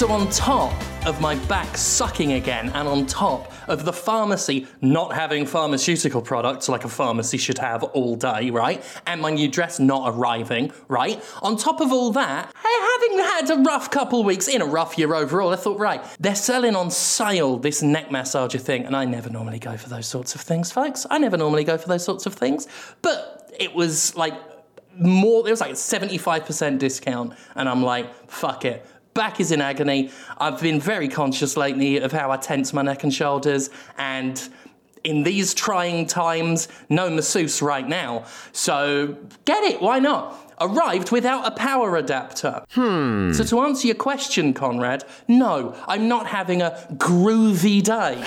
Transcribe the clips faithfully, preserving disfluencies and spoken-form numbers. So on top of my back sucking again, and on top of the pharmacy not having pharmaceutical products like a pharmacy should have all day, right? And my new dress not arriving, right? On top of all that, having had a rough couple weeks, in a rough year overall, I thought, right, they're selling on sale this neck massager thing, and I never normally go for those sorts of things, folks. I never normally go for those sorts of things, but it was like more, it was like a seventy-five percent discount, and I'm like, fuck it. Back is in agony. I've been very conscious lately of how I tense my neck and shoulders, and in these trying times, no masseuse right now. So get it, why not? Arrived without a power adapter. Hmm. So to answer your question, Conrad, no, I'm not having a groovy day.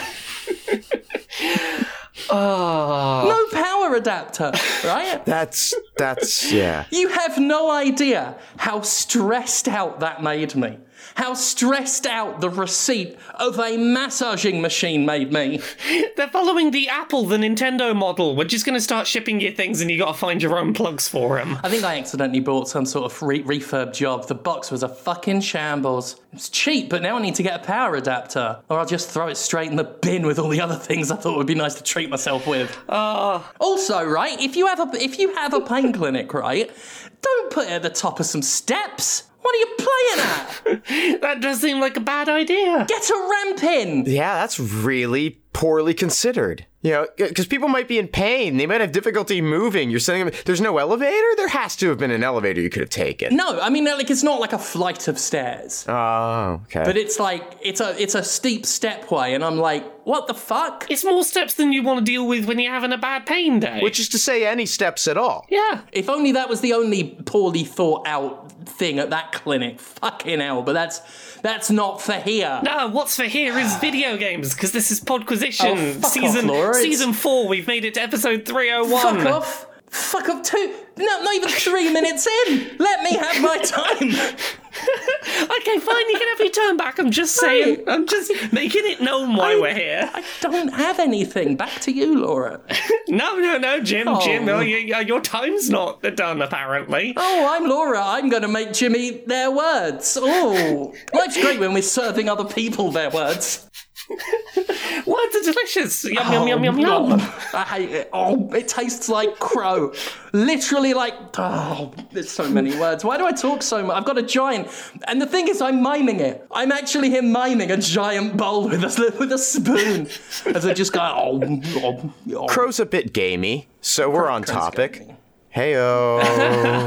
Oh. No power adapter, right? that's, that's, yeah. You have no idea how stressed out that made me. How stressed out the receipt of a massaging machine made me. They're following the Apple, the Nintendo model. We're just going to start shipping you things and you got to find your own plugs for them. I think I accidentally bought some sort of re- refurb job. The box was a fucking shambles. It's cheap, but now I need to get a power adapter. Or I'll just throw it straight in the bin with all the other things I thought would be nice to treat myself with. Uh. Also, right, if you have a, if you have a pain clinic, right, don't put it at the top of some steps. What are you playing at? That does seem like a bad idea. Get a ramp in. Yeah, that's really poorly considered. You know, because people might be in pain. They might have difficulty moving. You're sending them... There's no elevator? There has to have been an elevator you could have taken. No, I mean, like, it's not like a flight of stairs. Oh, okay. But it's like, it's a it's a steep stepway, and I'm like, what the fuck? It's more steps than you want to deal with when you're having a bad pain day. Which is to say any steps at all. Yeah. If only that was the only poorly thought out thing at that clinic. Fucking hell, but that's that's not for here. No, what's for here is video games, because this is Podquisition. Oh, season off, season four, we've made it to episode three oh one. Fuck off. Fuck off two. No, not even three minutes in. Let me have my time. Okay, fine, you can have your turn back. I'm just saying, I'm just making it known why I, we're here. I don't have anything. Back to you, Laura. no, no, no, Jim, oh. Jim, oh, you, your time's not done, apparently. Oh, I'm Laura. I'm going to make Jim eat their words. Oh, life's great when we're serving other people their words. Words are delicious. Yum, oh, yum, yum, yum, yum. I hate it. Oh, it tastes like crow. Literally like, oh, there's so many words. Why do I talk so much? I've got a giant, and the thing is I'm miming it. I'm actually here miming a giant bowl with a, with a spoon. As I just go, oh, oh, oh. Crow's a bit gamey, so we're Crow, on crow's topic. Gamey. Hey-o.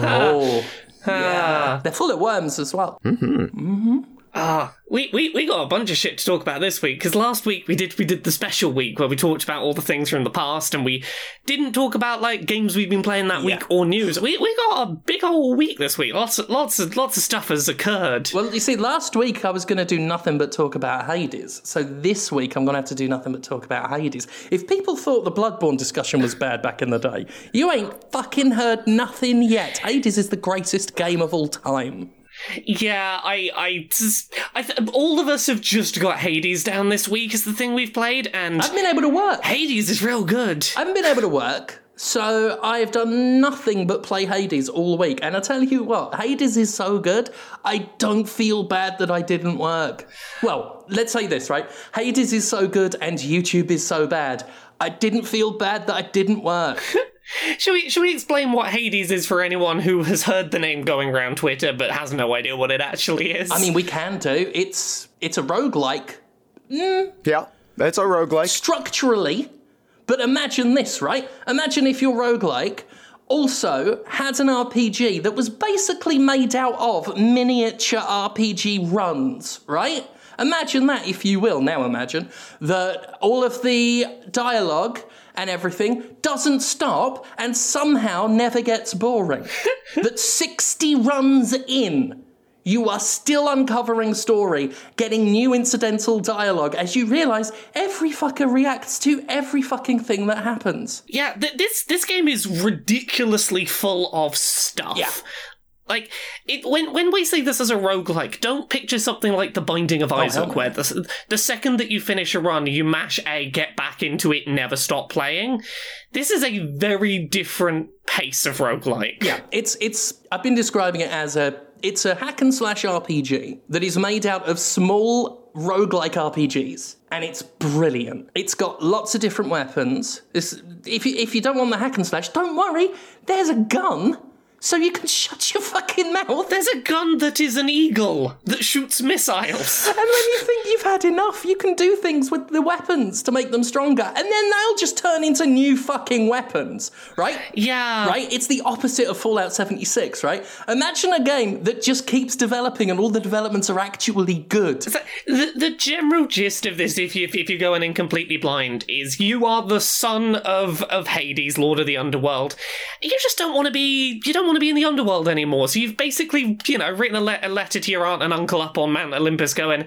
Oh. Yeah. They're full of worms as well. Mm-hmm. Mm-hmm. Ah, uh, we, we, we got a bunch of shit to talk about this week, because last week we did we did the special week where we talked about all the things from the past, and we didn't talk about like games we've been playing that yeah. week or news. We we got a big old week this week. Lots of, lots of lots of stuff has occurred. Well, you see, last week I was going to do nothing but talk about Hades, so this week I'm going to have to do nothing but talk about Hades. If people thought the Bloodborne discussion was bad back in the day, you ain't fucking heard nothing yet. Hades is the greatest game of all time. Yeah, I, I, just, I th- all of us have just got Hades down this week is the thing we've played, and I've been able to work. Hades is real good. I haven't been able to work, so I've done nothing but play Hades all week. And I tell you what, Hades is so good, I don't feel bad that I didn't work. Well, let's say this, right? Hades is so good and YouTube is so bad. I didn't feel bad that I didn't work. Should we should we explain what Hades is for anyone who has heard the name going around Twitter but has no idea what it actually is? I mean, we can do. It's it's a roguelike. Mm. Yeah, it's a roguelike. Structurally. But imagine this, right? Imagine if your roguelike also had an R P G that was basically made out of miniature R P G runs, right? Imagine that, if you will. Now imagine that all of the dialogue and everything doesn't stop and somehow never gets boring. That sixty runs in, you are still uncovering story, getting new incidental dialogue as you realise every fucker reacts to every fucking thing that happens. Yeah, th- this this game is ridiculously full of stuff. Yeah. Like, it, when when we say this as a roguelike, don't picture something like the Binding of Isaac, oh, where the, the second that you finish a run, you mash A, get back into it, never stop playing. This is a very different pace of roguelike. Yeah, it's, it's, I've been describing it as a It's a hack and slash R P G that is made out of small roguelike R P Gs, and it's brilliant. It's got lots of different weapons. It's, if you, if you don't want the hack and slash, don't worry, there's a gun. So you can shut your fucking mouth. There's a gun that is an eagle that shoots missiles. And when you think you've had enough, you can do things with the weapons to make them stronger. And then they'll just turn into new fucking weapons, right? Yeah. Right? It's the opposite of Fallout seventy-six, right? Imagine a game that just keeps developing and all the developments are actually good. So the, the general gist of this, if, you, if, if you're going in completely blind, is you are the son of, of Hades, Lord of the Underworld. You just don't want to be... You don't want to be in the underworld anymore, so you've basically, you know, written a, le- a letter to your aunt and uncle up on Mount Olympus going,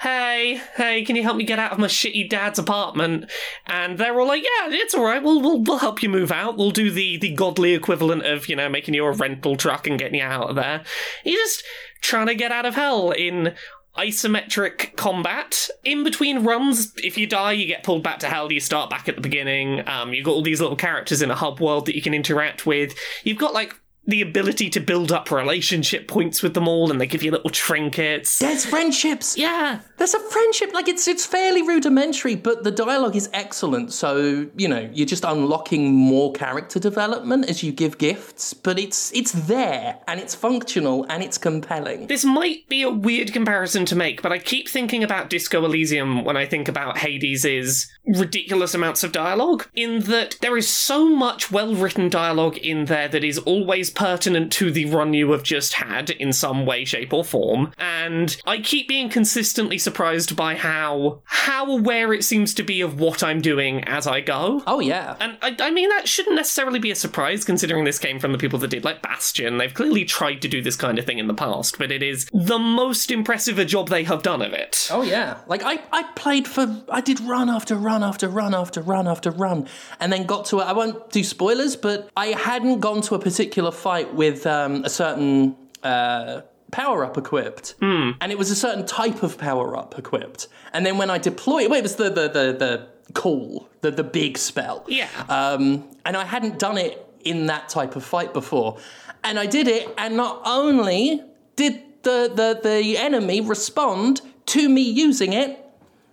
hey, hey, can you help me get out of my shitty dad's apartment? And they're all like, yeah, it's all right, we'll we'll, we'll help you move out, we'll do the, the godly equivalent of, you know, making you a rental truck and getting you out of there. You're just trying to get out of hell in isometric combat. In between runs, if you die, you get pulled back to hell, you start back at the beginning, um, you've got all these little characters in a hub world that you can interact with, you've got, like, the ability to build up relationship points with them all, and they give you little trinkets. There's friendships. Yeah. There's a friendship. Like, it's it's fairly rudimentary, but the dialogue is excellent. So, you know, you're just unlocking more character development as you give gifts, but it's it's there, and it's functional, and it's compelling. This might be a weird comparison to make, but I keep thinking about Disco Elysium when I think about Hades's ridiculous amounts of dialogue, in that there is so much well-written dialogue in there that is always pertinent to the run you have just had in some way, shape, or form. And I keep being consistently surprised by how how aware it seems to be of what I'm doing as I go. Oh, yeah. And I, I mean, that shouldn't necessarily be a surprise, considering this came from the people that did, like, Bastion. They've clearly tried to do this kind of thing in the past, but it is the most impressive a job they have done of it. Oh, yeah. Like, I, I played for... I did run after run after run after run after run, and then got to... I won't do spoilers, but I hadn't gone to a particular fight with um, a certain uh, power-up equipped. Mm. And it was a certain type of power-up equipped. And then when I deployed... Well, it was the the the, the call, the, the big spell. Yeah. Um, and I hadn't done it in that type of fight before. And I did it, and not only did the the, the enemy respond to me using it,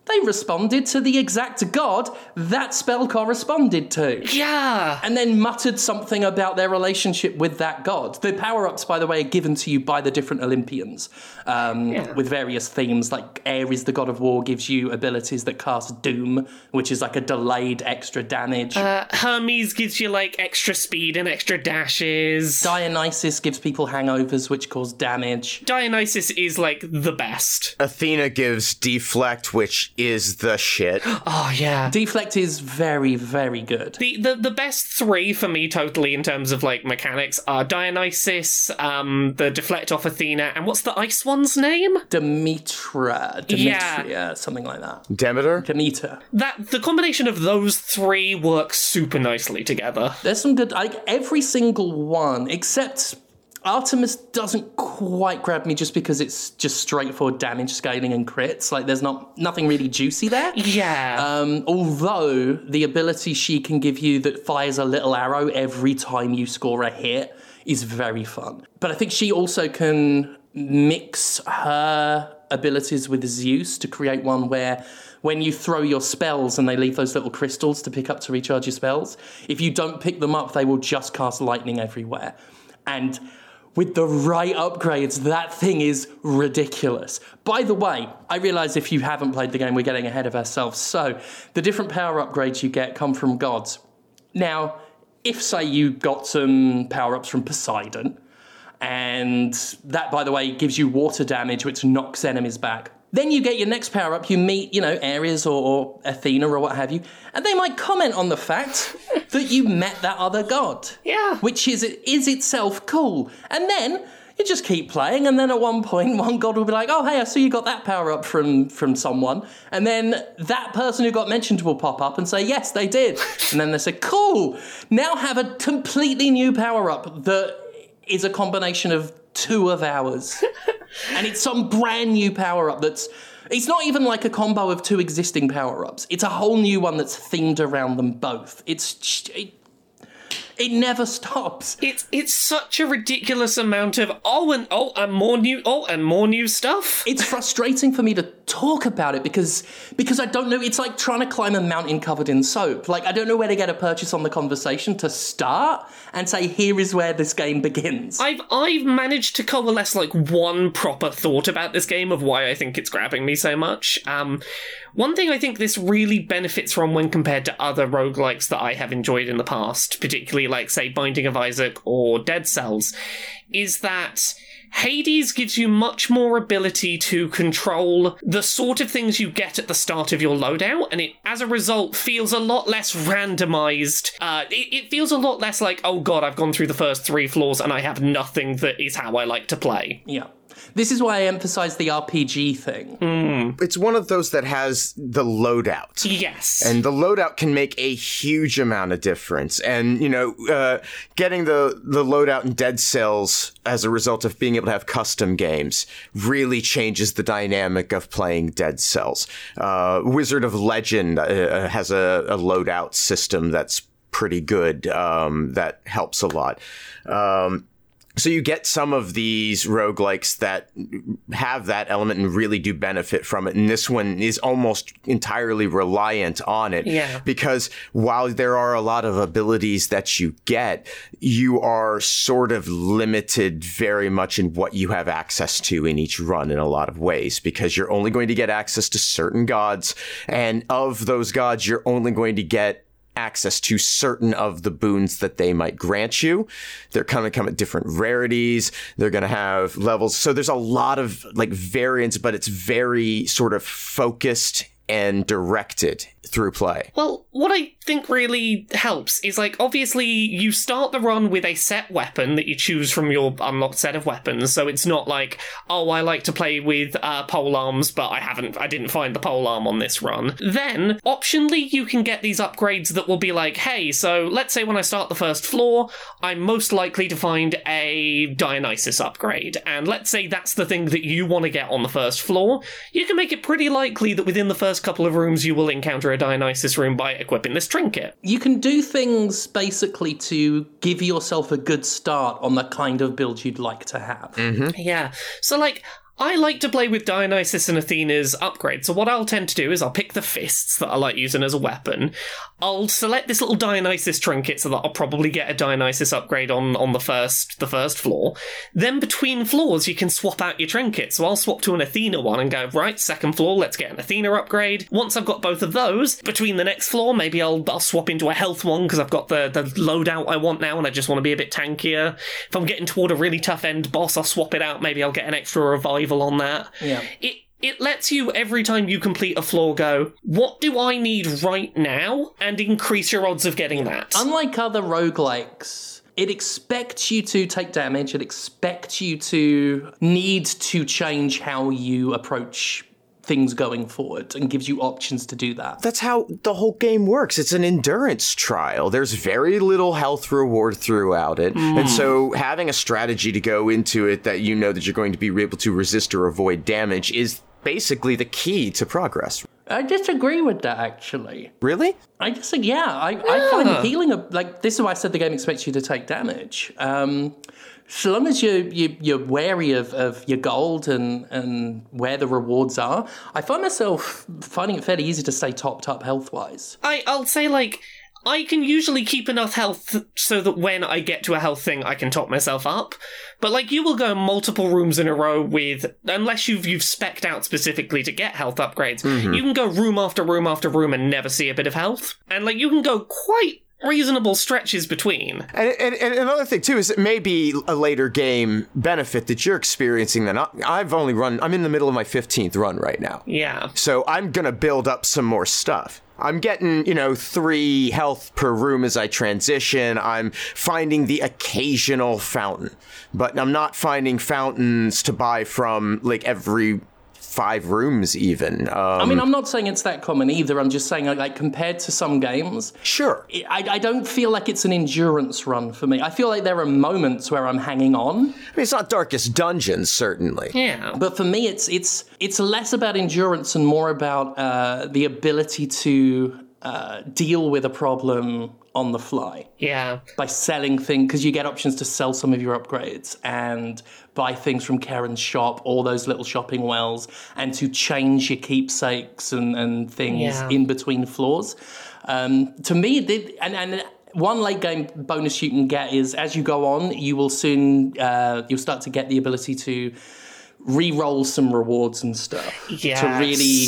they responded to the exact god that spell corresponded to. Yeah. And then muttered something about their relationship with that god. The power-ups, by the way, are given to you by the different Olympians um, yeah. with various themes, like Ares, the god of war, gives you abilities that cast doom, which is like a delayed extra damage. Uh, Hermes gives you, like, extra speed and extra dashes. Dionysus gives people hangovers, which cause damage. Dionysus is, like, the best. Athena gives deflect, which is the shit. Oh, yeah. Deflect is very, very good. The, the the best three for me totally in terms of, like, mechanics are Dionysus, um, the deflect off Athena, and what's the ice one's name? Demetra. Demetria, yeah. Something like that. Demeter? Demeter. That, the combination of those three works super nicely together. There's some good... Like, every single one, except... Artemis doesn't quite grab me just because it's just straightforward damage scaling and crits. Like, there's not nothing really juicy there. Yeah. Um, although the ability she can give you that fires a little arrow every time you score a hit is very fun. But I think she also can mix her abilities with Zeus to create one where when you throw your spells and they leave those little crystals to pick up to recharge your spells, if you don't pick them up, they will just cast lightning everywhere. And... with the right upgrades, that thing is ridiculous. By the way, I realise if you haven't played the game, we're getting ahead of ourselves. So the different power upgrades you get come from gods. Now, if, say, you got some power-ups from Poseidon, and that, by the way, gives you water damage, which knocks enemies back. Then you get your next power-up, you meet, you know, Ares or, or Athena or what have you, and they might comment on the fact that you met that other god. Yeah. Which is is itself cool. And then you just keep playing, and then at one point, one god will be like, oh, hey, I saw you got that power-up from, from someone. And then that person who got mentioned will pop up and say, yes, they did. And then they say, cool, now have a completely new power-up that is a combination of two of ours. And it's some brand new power-up that's... It's not even like a combo of two existing power-ups. It's a whole new one that's themed around them both. It's... It, It never stops. It's it's such a ridiculous amount of oh and oh and more new oh and more new stuff. It's frustrating for me to talk about it because because I don't know. It's like trying to climb a mountain covered in soap. Like I don't know where to get a purchase on the conversation to start and say here is where this game begins. I've I've managed to coalesce like one proper thought about this game of why I think it's grabbing me so much. Um, one thing I think this really benefits from when compared to other roguelikes that I have enjoyed in the past, particularly like, say, Binding of Isaac or Dead Cells, is that Hades gives you much more ability to control the sort of things you get at the start of your loadout, and it, as a result, feels a lot less randomized. Uh, it, it feels a lot less like, oh god, I've gone through the first three floors and I have nothing that is how I like to play. Yeah. This is why I emphasize the R P G thing. Mm. It's one of those that has the loadout. Yes. And the loadout can make a huge amount of difference. And, you know, uh, getting the, the loadout in Dead Cells as a result of being able to have custom games really changes the dynamic of playing Dead Cells. Uh, Wizard of Legend uh, has a, a loadout system that's pretty good. Um, that helps a lot. Um So you get some of these roguelikes that have that element and really do benefit from it. And this one is almost entirely reliant on it. Yeah. Because while there are a lot of abilities that you get, you are sort of limited very much in what you have access to in each run in a lot of ways. Because you're only going to get access to certain gods. And of those gods, you're only going to get access to certain of the boons that they might grant you. They're going to come at different rarities. They're going to have levels. So there's a lot of like variance, but it's very sort of focused and directed through play. Well, what I think really helps is, like, obviously you start the run with a set weapon that you choose from your unlocked set of weapons, so it's not like, oh, I like to play with uh, pole arms, but I haven't, I didn't find the pole arm on this run. Then, optionally, you can get these upgrades that will be like, hey, so let's say when I start the first floor, I'm most likely to find a Dionysus upgrade, and let's say that's the thing that you want to get on the first floor. You can make it pretty likely that within the first couple of rooms you will encounter a Dionysus room by equipping this trinket. You can do things basically to give yourself a good start on the kind of build you'd like to have. Mm-hmm. Yeah. So like, I like to play with Dionysus and Athena's upgrade. So what I'll tend to do is I'll pick the fists that I like using as a weapon. I'll select this little Dionysus trinket so that I'll probably get a Dionysus upgrade on, on the first the first floor. Then between floors, you can swap out your trinkets. So I'll swap to an Athena one and go, right, second floor, let's get an Athena upgrade. Once I've got both of those, between the next floor, maybe I'll I'll swap into a health one because I've got the, the loadout I want now and I just want to be a bit tankier. If I'm getting toward a really tough end boss, I'll swap it out. Maybe I'll get an extra revive on that. Yeah. It it lets you, every time you complete a floor, go, what do I need right now? And increase your odds of getting that. Unlike other roguelikes, it expects you to take damage. It expects you to need to change how you approach things going forward and gives you options to do that. That's how the whole game works. It's an endurance trial. There's very little health reward throughout it. Mm. And so having a strategy to go into it that you know that you're going to be able to resist or avoid damage is basically the key to progress. I disagree with that, actually. Really? I disagree. Yeah, I, yeah. I find healing, a, like, this is why I said the game expects you to take damage. Um... So long as you, you, you're wary of, of your gold and, and where the rewards are, I find myself finding it fairly easy to stay topped up health-wise. I, I'll say, like, I can usually keep enough health so that when I get to a health thing, I can top myself up. But, like, you will go multiple rooms in a row with, unless you've you've spec'd out specifically to get health upgrades, mm-hmm. you can go room after room after room and never see a bit of health. And, like, you can go quite reasonable stretches between. And, and, and another thing, too, is it may be a later game benefit that you're experiencing that I, I've only run, I'm in the middle of my fifteenth run right now. Yeah. So I'm going to build up some more stuff. I'm getting, you know, three health per room as I transition. I'm finding the occasional fountain, but I'm not finding fountains to buy from, like, every five rooms even. Um, I mean, I'm not saying it's that common either. I'm just saying, like, like compared to some games. Sure. It, I, I don't feel like it's an endurance run for me. I feel like there are moments where I'm hanging on. I mean, it's not Darkest Dungeons, certainly. Yeah. But for me, it's it's it's less about endurance and more about uh, the ability to uh, deal with a problem on the fly. Yeah. By selling things, because you get options to sell some of your upgrades and buy things from Karen's shop or those little shopping wells, and to change your keepsakes and, and things yeah. in between floors. Um, to me, they, and and. One late game bonus you can get is, as you go on, you will soon, uh, you'll start to get the ability to re-roll some rewards and stuff yes. to really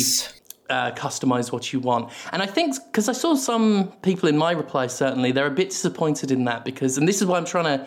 uh, customize what you want. And I think, because I saw some people in my reply, certainly, they're a bit disappointed in that because, and this is why I'm trying to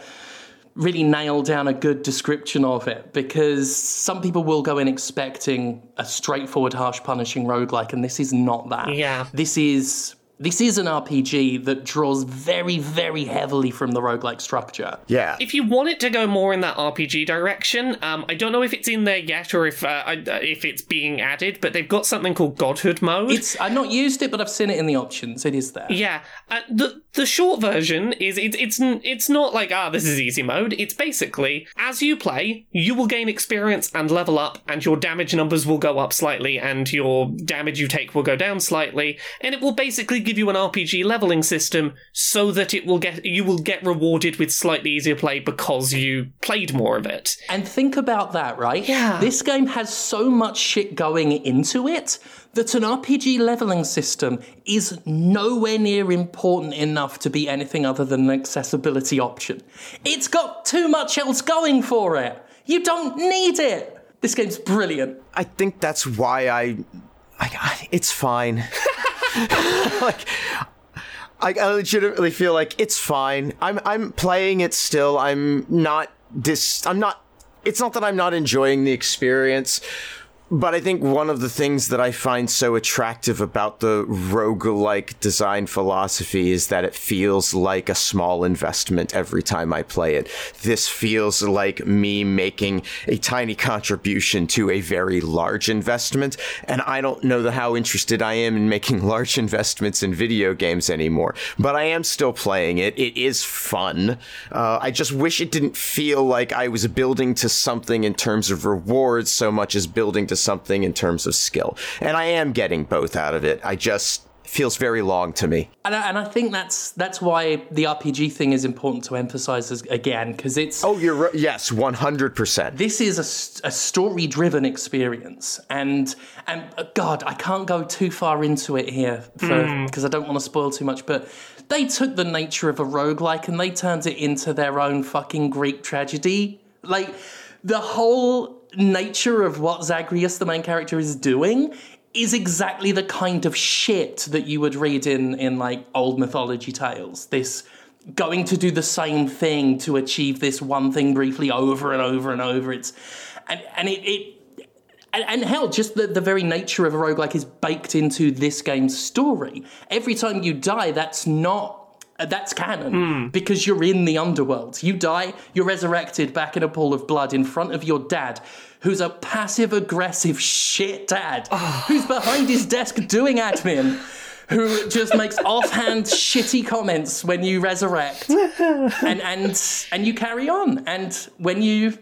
really nail down a good description of it, because some people will go in expecting a straightforward, harsh, punishing roguelike, and this is not that. Yeah. This is... This is an R P G that draws very, very heavily from the roguelike structure. Yeah. If you want it to go more in that R P G direction, um, I don't know if it's in there yet or if uh, if it's being added, but they've got something called Godhood Mode. It's, I've not used it, but I've seen it in the options. It is there. Yeah. Uh, the the short version is it, it's it's not like, ah, this is easy mode. It's basically, as you play, you will gain experience and level up, and your damage numbers will go up slightly, and your damage you take will go down slightly, and it will basically give you an R P G leveling system so that it will get you will get rewarded with slightly easier play because you played more of it. And think about that, right? Yeah. This game has so much shit going into it that an R P G leveling system is nowhere near important enough to be anything other than an accessibility option. It's got too much else going for it. You don't need it. This game's brilliant. I think that's why I... I it's fine. Like, I, I legitimately feel like it's fine. I'm I'm playing it still. I'm not dis. I'm not. It's not that I'm not enjoying the experience, but I think one of the things that I find so attractive about the roguelike design philosophy is that it feels like a small investment every time I play it. This feels like me making a tiny contribution to a very large investment, and I don't know how interested I am in making large investments in video games anymore. But I am still playing it. It is fun. Uh, I just wish it didn't feel like I was building to something in terms of rewards so much as building to something in terms of skill. And I am getting both out of it. I just feels very long to me. And I, and I think that's that's why the R P G thing is important to emphasize as, again, because it's... Oh, you're right. Yes, one hundred percent. This is a, a story-driven experience. And, and uh, God, I can't go too far into it here because mm. I don't want to spoil too much, but they took the nature of a roguelike and they turned it into their own fucking Greek tragedy. Like, the whole... nature of what Zagreus, the main character, is doing is exactly the kind of shit that you would read in, in like, old mythology tales. This going to do the same thing to achieve this one thing briefly over and over and over. It's and, and it... it And, and hell, just the, the very nature of a roguelike is baked into this game's story. Every time you die, that's not... That's canon, mm. because you're in the underworld. You die, you're resurrected back in a pool of blood in front of your dad, who's a passive-aggressive shit dad, oh. who's behind his desk doing admin, who just makes offhand shitty comments when you resurrect. And, and and you carry on. And when you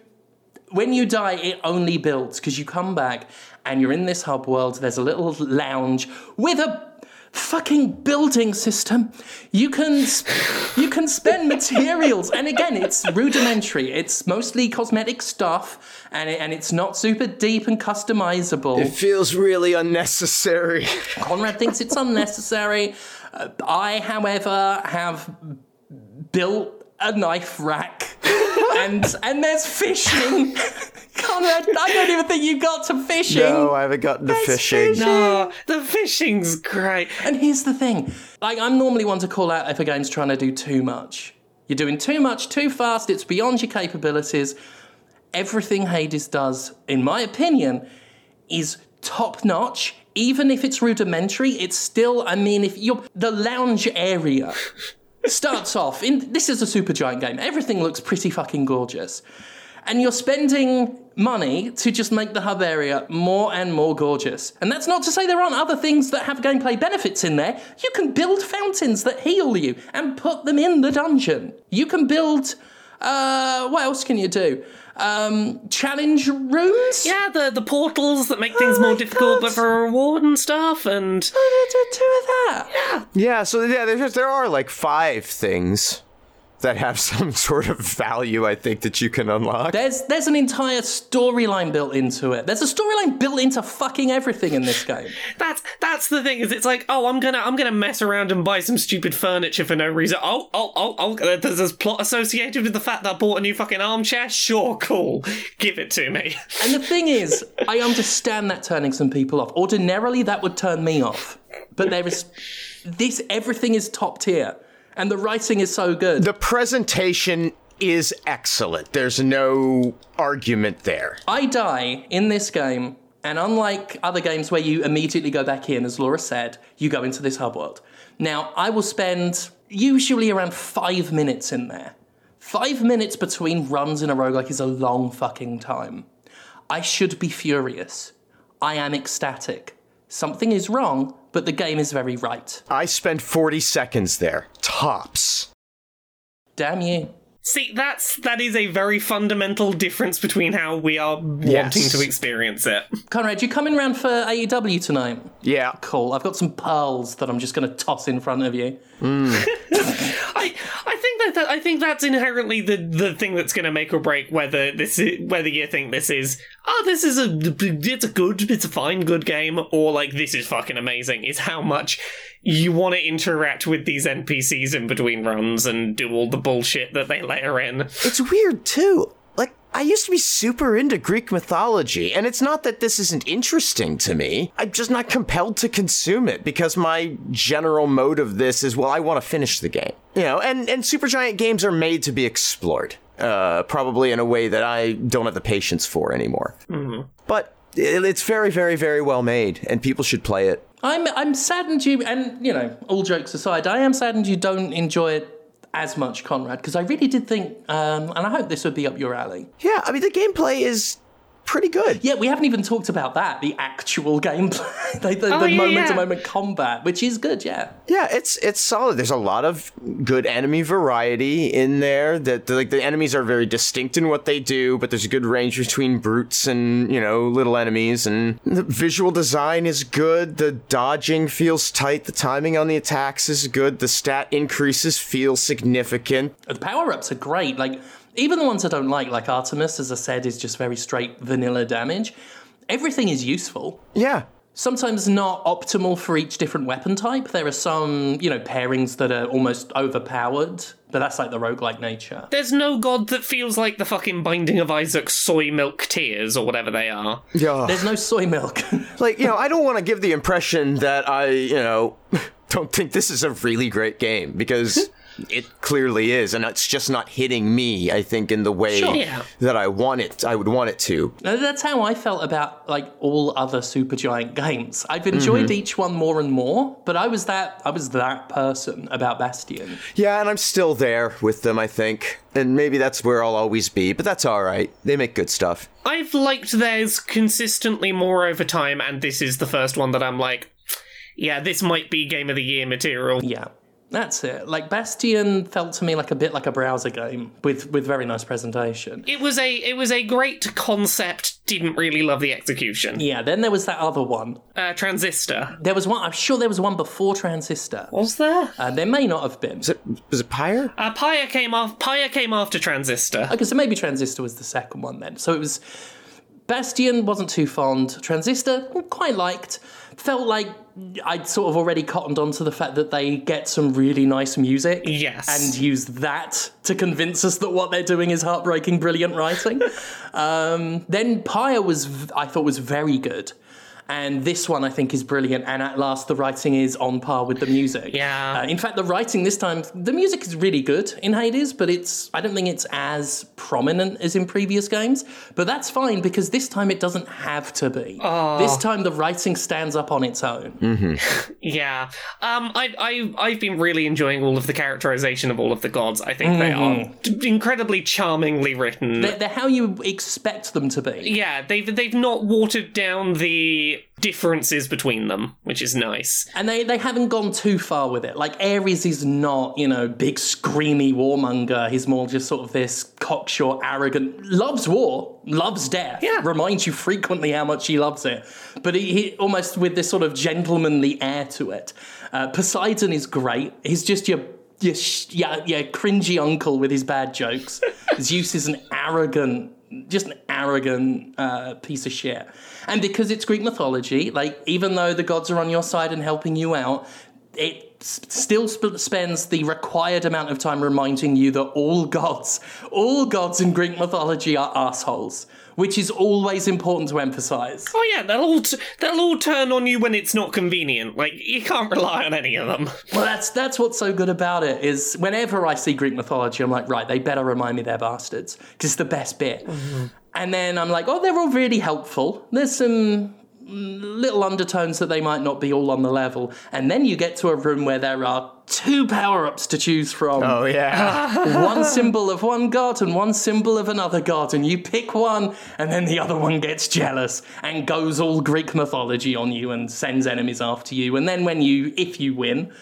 when you die, it only builds, because you come back and you're in this hub world. There's a little lounge with a fucking building system. You can you can spend materials, and again, it's rudimentary. It's mostly cosmetic stuff, and it, and it's not super deep and customizable. It feels really unnecessary. Conrad thinks it's unnecessary. Uh, I, however, have built a knife rack, and and there's fishing. Conrad, I don't even think you got to fishing. No, I haven't gotten to fishing. fishing. No, the fishing's great. And here's the thing. Like, I'm normally one to call out if a game's trying to do too much. You're doing too much, too fast. It's beyond your capabilities. Everything Hades does, in my opinion, is top-notch. Even if it's rudimentary, it's still, I mean, if you're... The lounge area starts off... in. This is a Supergiant game. Everything looks pretty fucking gorgeous. And you're spending money to just make the hub area more and more gorgeous. And that's not to say there aren't other things that have gameplay benefits in there. You can build fountains that heal you and put them in the dungeon. You can build Uh, what else can you do? Um, challenge rooms? Yeah, the, the portals that make things oh more difficult, God. But for a reward and stuff, and... What did you do with that? Yeah, yeah so yeah, there's, there are like five things that have some sort of value, I think, that you can unlock. There's there's an entire storyline built into it. There's a storyline built into fucking everything in this game. that's that's the thing, is it's like, oh, I'm gonna I'm gonna mess around and buy some stupid furniture for no reason. Oh, oh, oh, oh, there's this plot associated with the fact that I bought a new fucking armchair? Sure, cool. Give it to me. And the thing is, I understand that turning some people off. Ordinarily, that would turn me off. But there is... this, everything is top tier. And the writing is so good. The presentation is excellent. There's no argument there. I die in this game, and unlike other games where you immediately go back in, as Laura said, you go into this hub world. Now, I will spend usually around five minutes in there. Five minutes between runs in a roguelike is a long fucking time. I should be furious. I am ecstatic. Something is wrong, but the game is very right. I spent forty seconds there. Tops. Damn you. See, that's, that is a very fundamental difference between how we are yes. wanting to experience it. Conrad, you coming round for A E W tonight? Yeah. Cool. I've got some pearls that I'm just going to toss in front of you. Mm. I I think that I think that's inherently the, the thing that's going to make or break whether this is, whether you think this is oh this is a it's a good it's a fine good game or like this is fucking amazing is how much you want to interact with these N P Cs in between runs and do all the bullshit that they layer in. It's weird, too. Like, I used to be super into Greek mythology, and it's not that this isn't interesting to me. I'm just not compelled to consume it, because my general mode of this is, well, I want to finish the game. You know, and, and Supergiant games are made to be explored, uh, probably in a way that I don't have the patience for anymore. Mm-hmm. But it, it's very, very, very well made, and people should play it. I'm I'm saddened you, and, you know, all jokes aside, I am saddened you don't enjoy it as much, Conrad, because I really did think, um, and I hope this would be up your alley. Yeah, I mean, the gameplay is pretty good. Yeah, we haven't even talked about that, the actual gameplay, the, the, oh, the yeah, moment-to-moment yeah. combat, which is good, yeah. Yeah, it's it's solid. There's a lot of good enemy variety in there. That the, like the enemies are very distinct in what they do, but there's a good range between brutes and, you know, little enemies, and the visual design is good. The dodging feels tight. The timing on the attacks is good. The stat increases feel significant. The power-ups are great, like... Even the ones I don't like, like Artemis, as I said, is just very straight vanilla damage. Everything is useful. Yeah. Sometimes not optimal for each different weapon type. There are some, you know, pairings that are almost overpowered, but that's like the roguelike nature. There's no god that feels like the fucking Binding of Isaac soy milk tears or whatever they are. Yeah. There's no soy milk. Like, you know, I don't want to give the impression that I, you know, don't think this is a really great game, because... It clearly is, and it's just not hitting me, I think, in the way sure, yeah. that I want it, I would want it to. That's how I felt about, like, all other Supergiant games. I've enjoyed mm-hmm. each one more and more, but I was that I was that person about Bastion. Yeah, and I'm still there with them, I think. And maybe that's where I'll always be, but that's all right. They make good stuff. I've liked theirs consistently more over time, and this is the first one that I'm like, yeah, this might be Game of the Year material. Yeah. That's it. Like, Bastion felt to me like a bit like a browser game with, with very nice presentation. It was a it was a great concept, didn't really love the execution. Yeah, then there was that other one. Uh, Transistor. There was one, I'm sure there was one before Transistor. Was there? Uh, there may not have been. Was it, was it Pyre? Uh, Pyre, came af- Pyre came after Transistor. Okay, so maybe Transistor was the second one then. So it was... Bastion wasn't too fond. Transistor, quite liked. Felt like I'd sort of already cottoned on to the fact that they get some really nice music. Yes. And use that to convince us that what they're doing is heartbreaking, brilliant writing. um, then Pyre was, I thought, was very good. And this one, I think, is brilliant. And at last, the writing is on par with the music. Yeah. Uh, in fact, the writing this time, the music is really good in Hades, but it's I don't think it's as prominent as in previous games. But that's fine, because this time it doesn't have to be. Oh. This time, the writing stands up on its own. Mm-hmm. yeah. Um, I, I, I've been really enjoying all of the characterization of all of the gods. I think mm-hmm. they are incredibly charmingly written. They're, they're how you expect them to be. Yeah, they've, they've not watered down the... like differences between them, which is nice. And they, they haven't gone too far with it. Like, Ares is not, you know, big screamy warmonger. He's more just sort of this cocksure, arrogant, loves war, loves death, yeah. reminds you frequently how much he loves it. But he, he almost with this sort of gentlemanly air to it. Uh, Poseidon is great. He's just your your, your, your cringy uncle with his bad jokes. Zeus is an arrogant... just an arrogant uh, piece of shit. And because it's Greek mythology, like, even though the gods are on your side and helping you out, it s- still sp- spends the required amount of time reminding you that all gods, all gods in Greek mythology are assholes, which is always important to emphasise. Oh yeah, they'll all, t- they'll all turn on you when it's not convenient. Like, you can't rely on any of them. Well, that's that's what's so good about it, is whenever I see Greek mythology, I'm like, right, they better remind me they're bastards, because it's the best bit. Mm-hmm. And then I'm like, oh, they're all really helpful. There's some little undertones that they might not be all on the level. And then you get to a room where there are two power-ups to choose from. Oh, yeah. One symbol of one god and one symbol of another god, and you pick one, and then the other one gets jealous and goes all Greek mythology on you and sends enemies after you. And then when you, if you win,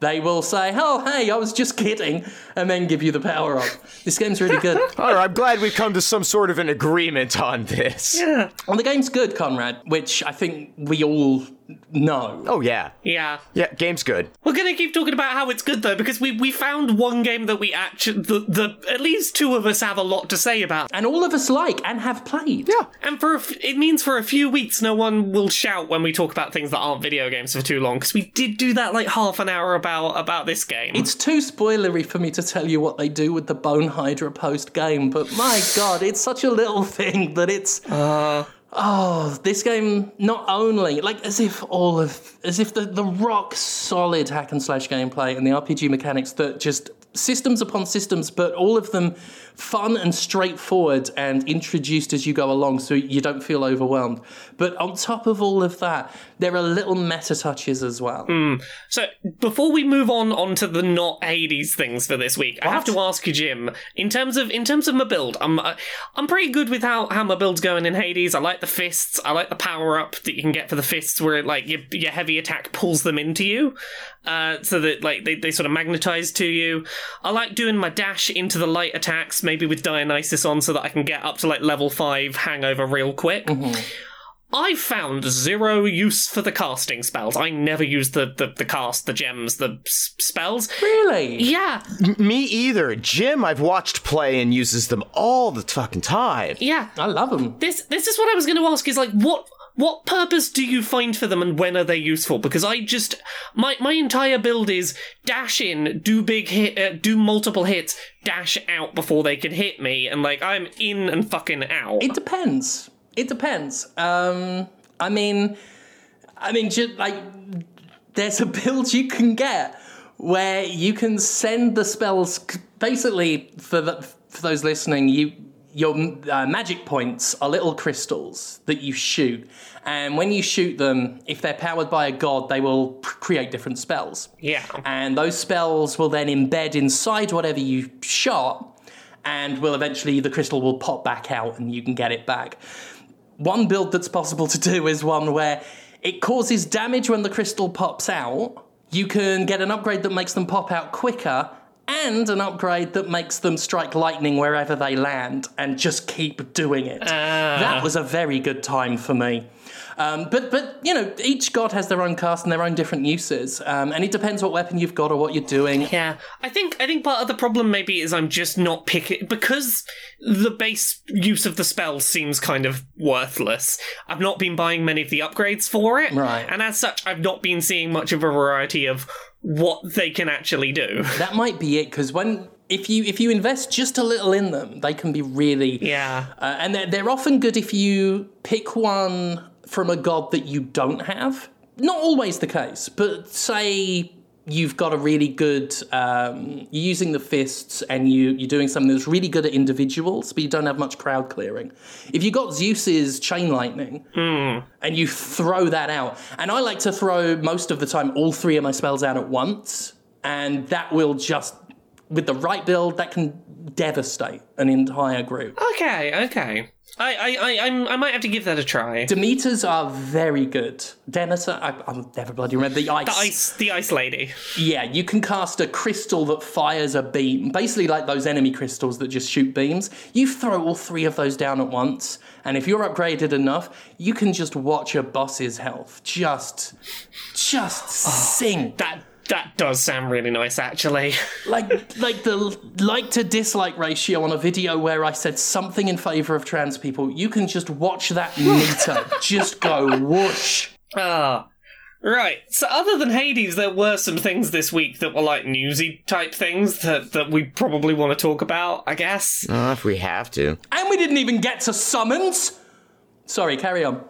they will say, oh, hey, I was just kidding, and then give you the power-up. This game's really good. All right, I'm glad we've come to some sort of an agreement on this. Yeah. Well, the game's good, Conrad, which I think we all know. Oh, yeah. Yeah. Yeah, game's good. We're going to keep talking about how it's good, though, because we we found one game that we actually, the, the at least two of us have a lot to say about. And all of us like and have played. Yeah. And for a f- it means for a few weeks no one will shout when we talk about things that aren't video games for too long, because we did do that like half an hour ago. About, about this game. It's too spoilery for me to tell you what they do with the Bone Hydra post-game, but my god, it's such a little thing that it's... Uh... Oh, this game, not only, like, as if all of... As if the, the rock-solid hack-and-slash gameplay and the R P G mechanics that just... systems upon systems, but all of them fun and straightforward and introduced as you go along, so you don't feel overwhelmed. But on top of all of that, there are little meta touches as well. Mm. So before we move on onto the not Hades things for this week, what? I have to ask you, Jim, in terms of in terms of my build, I'm uh, I'm pretty good with how, how my build's going in Hades. I like the fists. I like the power up that you can get for the fists, where it, like your your heavy attack pulls them into you, uh, so that like they they sort of magnetize to you. I like doing my dash into the light attacks, maybe with Dionysus on, so that I can get up to like level five hangover real quick. Mm-hmm. I found zero use for the casting spells. I never used the, the, the cast, the gems, the s- spells. Really? Yeah. M- me either. Jim, I've watched play and uses them all the fucking time. Yeah. I love them. This, this is what I was going to ask, is like, what... What purpose do you find for them, and when are they useful? Because I just... My my entire build is dash in, do big hit, uh, do multiple hits, dash out before they can hit me, and, like, I'm in and fucking out. It depends. It depends. Um, I mean... I mean, just, like, there's a build you can get where you can send the spells... Basically, for, the, for those listening, you... Your uh, magic points are little crystals that you shoot. And when you shoot them, if they're powered by a god, they will p- create different spells. Yeah. And those spells will then embed inside whatever you shot, and will eventually, the crystal will pop back out and you can get it back. One build that's possible to do is one where it causes damage when the crystal pops out. You can get an upgrade that makes them pop out quicker, and an upgrade that makes them strike lightning wherever they land and just keep doing it. Uh. That was a very good time for me. Um, but, but you know, each god has their own cast and their own different uses, um, and it depends what weapon you've got or what you're doing. Yeah, I think I think part of the problem maybe is I'm just not picking... Because the base use of the spell seems kind of worthless, I've not been buying many of the upgrades for it. Right. And as such, I've not been seeing much of a variety of what they can actually do. That might be it, because when... If you if you invest just a little in them, they can be really... Yeah. Uh, and they're, they're often good if you pick one from a god that you don't have. Not always the case, but say you've got a really good... Um, you're using the fists and you, you're doing something that's really good at individuals, but you don't have much crowd clearing. If you got Zeus's chain lightning mm. and you throw that out, and I like to throw most of the time all three of my spells out at once, and that will just... with the right build, that can devastate an entire group. Okay, okay. I, I, I, I'm, I might have to give that a try. Demeters are very good. Demeter, I, I'll never bloody remember the ice. The ice, the ice lady. Yeah, you can cast a crystal that fires a beam, basically like those enemy crystals that just shoot beams. You throw all three of those down at once, and if you're upgraded enough, you can just watch a boss's health just, just oh, sink. That. That does sound really nice, actually. like like the like to dislike ratio on a video where I said something in favour of trans people, you can just watch that meter just go whoosh. Ah, right. So other than Hades, there were some things this week that were like newsy type things that, that we probably want to talk about, I guess. Uh, if we have to. And we didn't even get to summons. Sorry, carry on.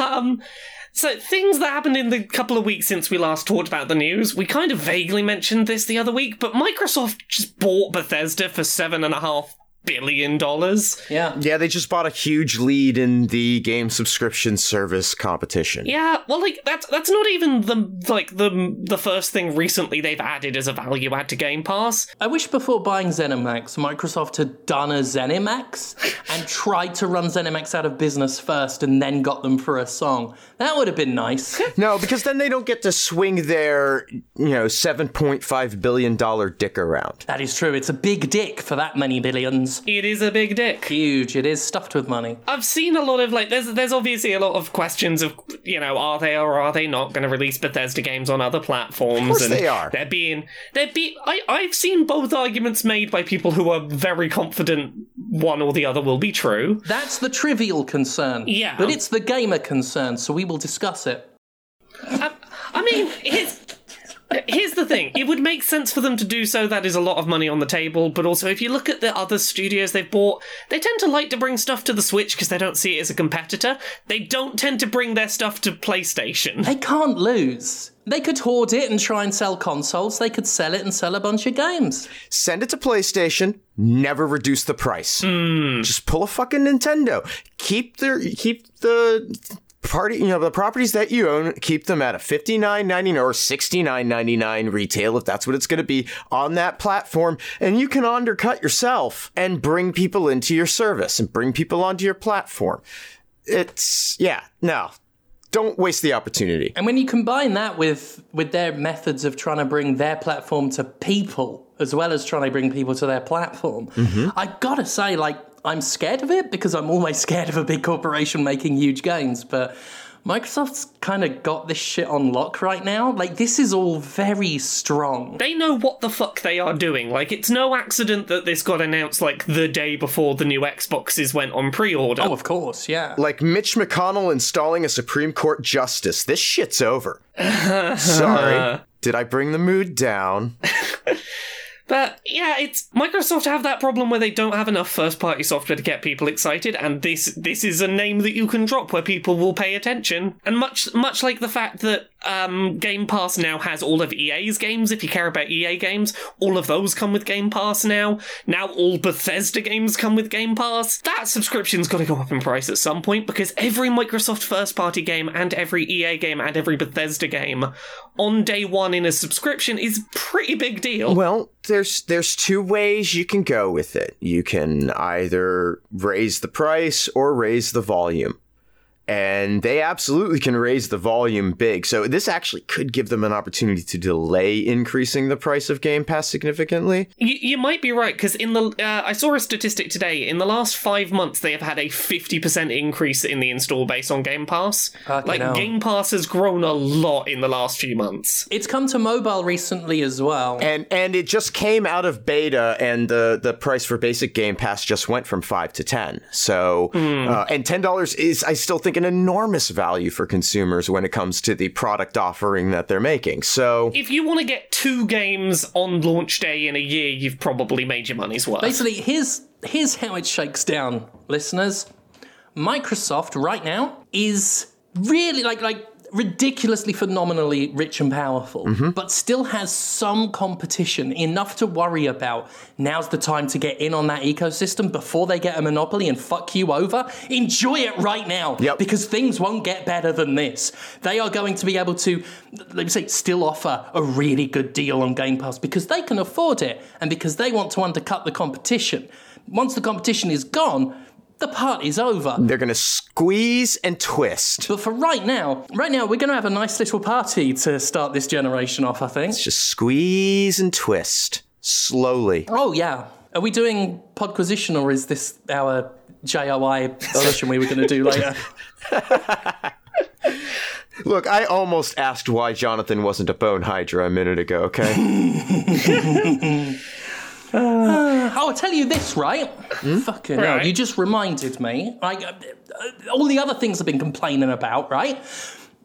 Um... So, things that happened in the couple of weeks since we last talked about the news, we kind of vaguely mentioned this the other week, but Microsoft just bought Bethesda for seven and a half billion dollars. Yeah. Yeah, they just bought a huge lead in the game subscription service competition. Yeah, well, like, that's that's not even the like the the first thing recently they've added as a value add to Game Pass. I wish before buying Zenimax, Microsoft had done a Zenimax and tried to run Zenimax out of business first and then got them for a song. That would have been nice. No, because then they don't get to swing their, you know, seven point five billion dollars dick around. That is true. It's a big dick for that many billions. It is a big dick. Huge. It is stuffed with money. I've seen a lot of, like, there's there's obviously a lot of questions of, you know, are they or are they not going to release Bethesda games on other platforms? Of course and they are. They're being, they're be, I, I've seen both arguments made by people who are very confident one or the other will be true. That's the trivial concern. Yeah. But it's the gamer concern, so we will discuss it. I, I mean, it's... Here's the thing. It would make sense for them to do so. That is a lot of money on the table. But also, if you look at the other studios they've bought, they tend to like to bring stuff to the Switch because they don't see it as a competitor. They don't tend to bring their stuff to PlayStation. They can't lose. They could hoard it and try and sell consoles. They could sell it and sell a bunch of games. Send it to PlayStation. Never reduce the price. Mm. Just pull a fucking Nintendo. Keep their, keep the... Party, you know, the properties that you own, keep them at a fifty-nine ninety-nine or sixty-nine ninety-nine retail, if that's what it's going to be, on that platform, and you can undercut yourself and bring people into your service and bring people onto your platform. It's, yeah, no, don't waste the opportunity. And when you combine that with, with their methods of trying to bring their platform to people, as well as trying to bring people to their platform, mm-hmm. I gotta say, like, I'm scared of it because I'm always scared of a big corporation making huge gains, but Microsoft's kind of got this shit on lock right now. Like, this is all very strong. They know what the fuck they are doing. Like, it's no accident that this got announced, like, the day before the new Xboxes went on pre-order. Oh, of course, yeah. Like, Mitch McConnell installing a Supreme Court justice. This shit's over. Sorry. Did I bring the mood down? But, yeah, it's Microsoft have that problem where they don't have enough first-party software to get people excited, and this this is a name that you can drop where people will pay attention. And much much like the fact that um, Game Pass now has all of E A's games, if you care about E A games, all of those come with Game Pass now. Now all Bethesda games come with Game Pass. That subscription's got to go up in price at some point, because every Microsoft first-party game and every E A game and every Bethesda game on day one in a subscription is a pretty big deal. Well, there's there's two ways you can go with it. You can either raise the price or raise the volume. And they absolutely can raise the volume big. So this actually could give them an opportunity to delay increasing the price of Game Pass significantly. You, you might be right, because in the uh, I saw a statistic today. In the last five months, they have had a fifty percent increase in the install base on Game Pass. Fucking like, hell. Game Pass has grown a lot in the last few months. It's come to mobile recently as well. And and it just came out of beta, and the, the price for basic Game Pass just went from five to ten. So, mm. uh, and ten dollars is, I still think, an enormous value for consumers when it comes to the product offering that they're making. So if you want to get two games on launch day in a year, you've probably made your money's worth. Basically, here's here's how it shakes down, listeners. Microsoft right now is really like like ridiculously phenomenally rich and powerful, mm-hmm. but still has some competition, enough to worry about. Now's the time to get in on that ecosystem before they get a monopoly and fuck you over. Enjoy it right now, yep. because things won't get better than this. They are going to be able to, let me say, still offer a really good deal on Game Pass because they can afford it and because they want to undercut the competition. Once the competition is gone, the party's over. They're going to squeeze and twist. But for right now, right now, we're going to have a nice little party to start this generation off, I think. It's just squeeze and twist. Slowly. Oh, yeah. Are we doing Podquisition or is this our J O I version we were going to do later? Look, I almost asked why Jonathan wasn't a bone hydra a minute ago, okay? Uh, I'll tell you this, right? Hmm? Fucking right. Hell, you just reminded me. I, uh, all the other things I've been complaining about, right?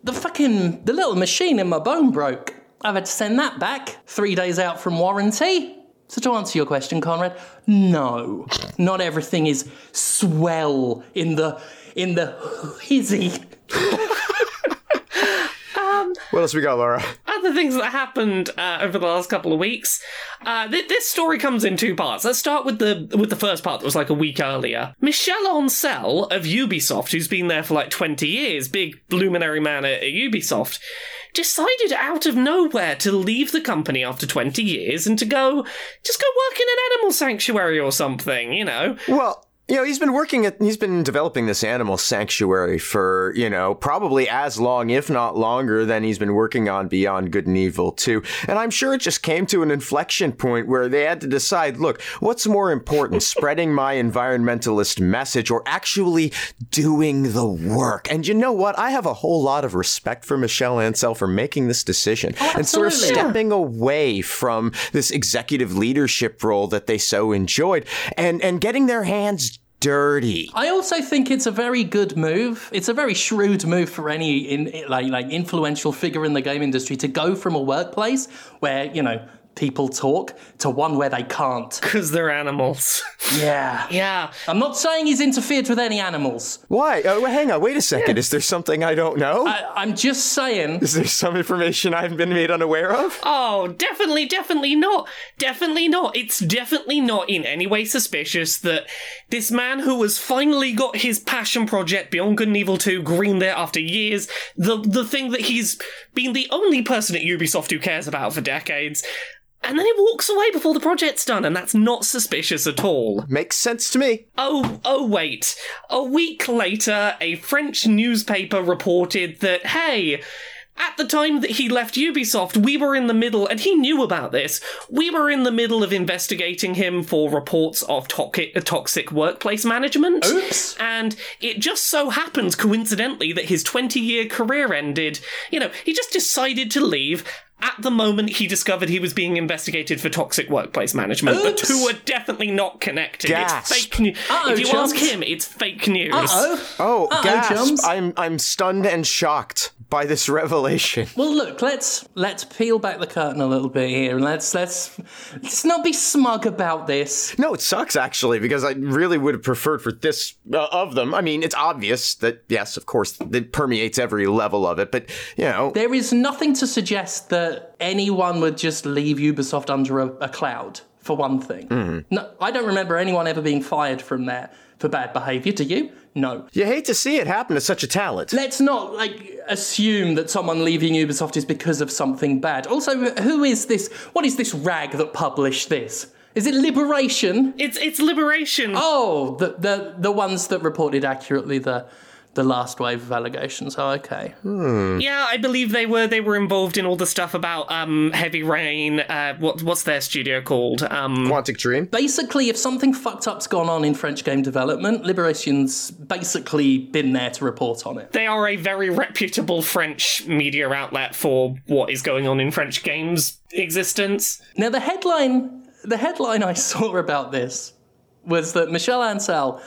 The fucking, the little machine in my bone broke. I've had to send that back three days out from warranty. So to answer your question, Conrad, no, not everything is swell in the, in the hizzy. What else we got, Laura? Other things that happened uh, over the last couple of weeks. Uh, th- this story comes in two parts. Let's start with the with the first part that was like a week earlier. Michel Ancel of Ubisoft, who's been there for like twenty years, big luminary man at, at Ubisoft, decided out of nowhere to leave the company after twenty years and to go, just go work in an animal sanctuary or something, you know? Well... You know, he's been working at, he's been developing this animal sanctuary for, you know, probably as long, if not longer, than he's been working on Beyond Good and Evil two. And I'm sure it just came to an inflection point where they had to decide, look, what's more important, spreading my environmentalist message or actually doing the work? And you know what? I have a whole lot of respect for Michel Ancel for making this decision oh, and sort of stepping away from this executive leadership role that they so enjoyed and, and getting their hands dirty. I also think it's a very good move. It's a very shrewd move for any in, like like influential figure in the game industry to go from a workplace where, you know, people talk to one where they can't. Because they're animals. Yeah. Yeah. I'm not saying he's interfered with any animals. Why? Oh, hang on. Wait a second. Yeah. Is there something I don't know? I, I'm just saying. Is there some information I've been made unaware of? Oh, definitely, definitely not. Definitely not. It's definitely not in any way suspicious that this man who has finally got his passion project Beyond Good and Evil two green there after years, the, the thing that he's been the only person at Ubisoft who cares about for decades... And then he walks away before the project's done, and that's not suspicious at all. Makes sense to me. Oh, oh wait. A week later, a French newspaper reported that, hey, at the time that he left Ubisoft, we were in the middle, and he knew about this, we were in the middle of investigating him for reports of toxic, toxic workplace management. Oops. And it just so happens, coincidentally, that his twenty-year career ended. You know, he just decided to leave... At the moment, he discovered he was being investigated for toxic workplace management. Oops. The two are definitely not connected. Gasp. It's fake news. If you jumps. ask him, it's fake news. Uh-oh. Oh, Uh-oh, gasp. Jumps. I'm I'm stunned and shocked by this revelation. Well, look, let's let's peel back the curtain a little bit here, and let's let's let's not be smug about this. No, it sucks actually, because I really would have preferred for this uh, of them. I mean, it's obvious that yes, of course, it permeates every level of it, but you know, there is nothing to suggest that. Anyone would just leave Ubisoft under a, a cloud, for one thing. Mm-hmm. No, I don't remember anyone ever being fired from there for bad behaviour, do you? No. You hate to see it happen to such a talent. Let's not, like, assume that someone leaving Ubisoft is because of something bad. Also, who is this? What is this rag that published this? Is it Liberation? It's it's Liberation. Oh, the the, the ones that reported accurately the... The last wave of allegations. Oh, okay. Hmm. Yeah, I believe they were they were involved in all the stuff about um, Heavy Rain. Uh, what what's their studio called? Um, Quantic Dream. Basically, if something fucked up's gone on in French game development, Liberation's basically been there to report on it. They are a very reputable French media outlet for what is going on in French games existence. Now, the headline the headline I saw about this was that Michel Ancel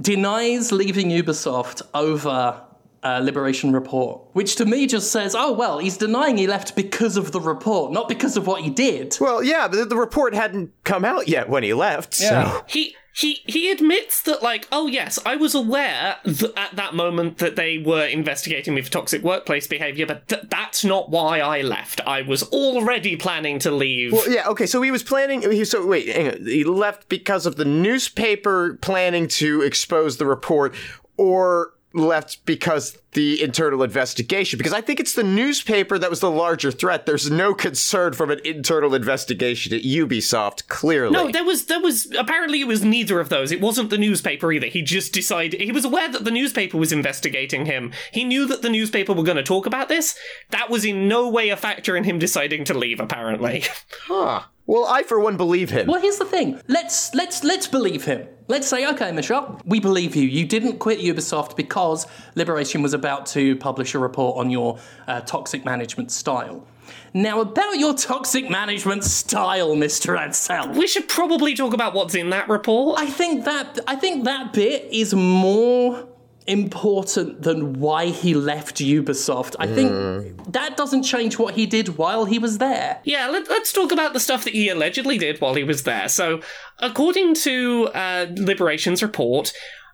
denies leaving Ubisoft over a Liberation report, which to me just says, oh, well, he's denying he left because of the report, not because of what he did. Well, yeah, but the report hadn't come out yet when he left, yeah. so... He... He he admits that, like, oh yes, I was aware th- at that moment that they were investigating me for toxic workplace behaviour, but th- that's not why I left. I was already planning to leave. Well, yeah, okay, so he was planning... He, so wait, hang on. He left because of the newspaper planning to expose the report, or... left because the internal investigation, because I think it's the newspaper that was the larger threat. There's no concern from an internal investigation at Ubisoft, clearly. No, there was, there was, apparently it was neither of those. It wasn't the newspaper either. He just decided, he was aware that the newspaper was investigating him. He knew that the newspaper were going to talk about this. That was in no way a factor in him deciding to leave, apparently. Huh. Well, I, for one, believe him. Well, here's the thing. Let's let's let's believe him. Let's say, okay, Michel, we believe you. You didn't quit Ubisoft because Liberation was about to publish a report on your uh, toxic management style. Now, about your toxic management style, Mister Ancel. We should probably talk about what's in that report. I think that I think that bit is more important than why he left Ubisoft. I think mm. that doesn't change what he did while he was there. Yeah, let, let's talk about the stuff that he allegedly did while he was there. So, according to uh, Liberation's report,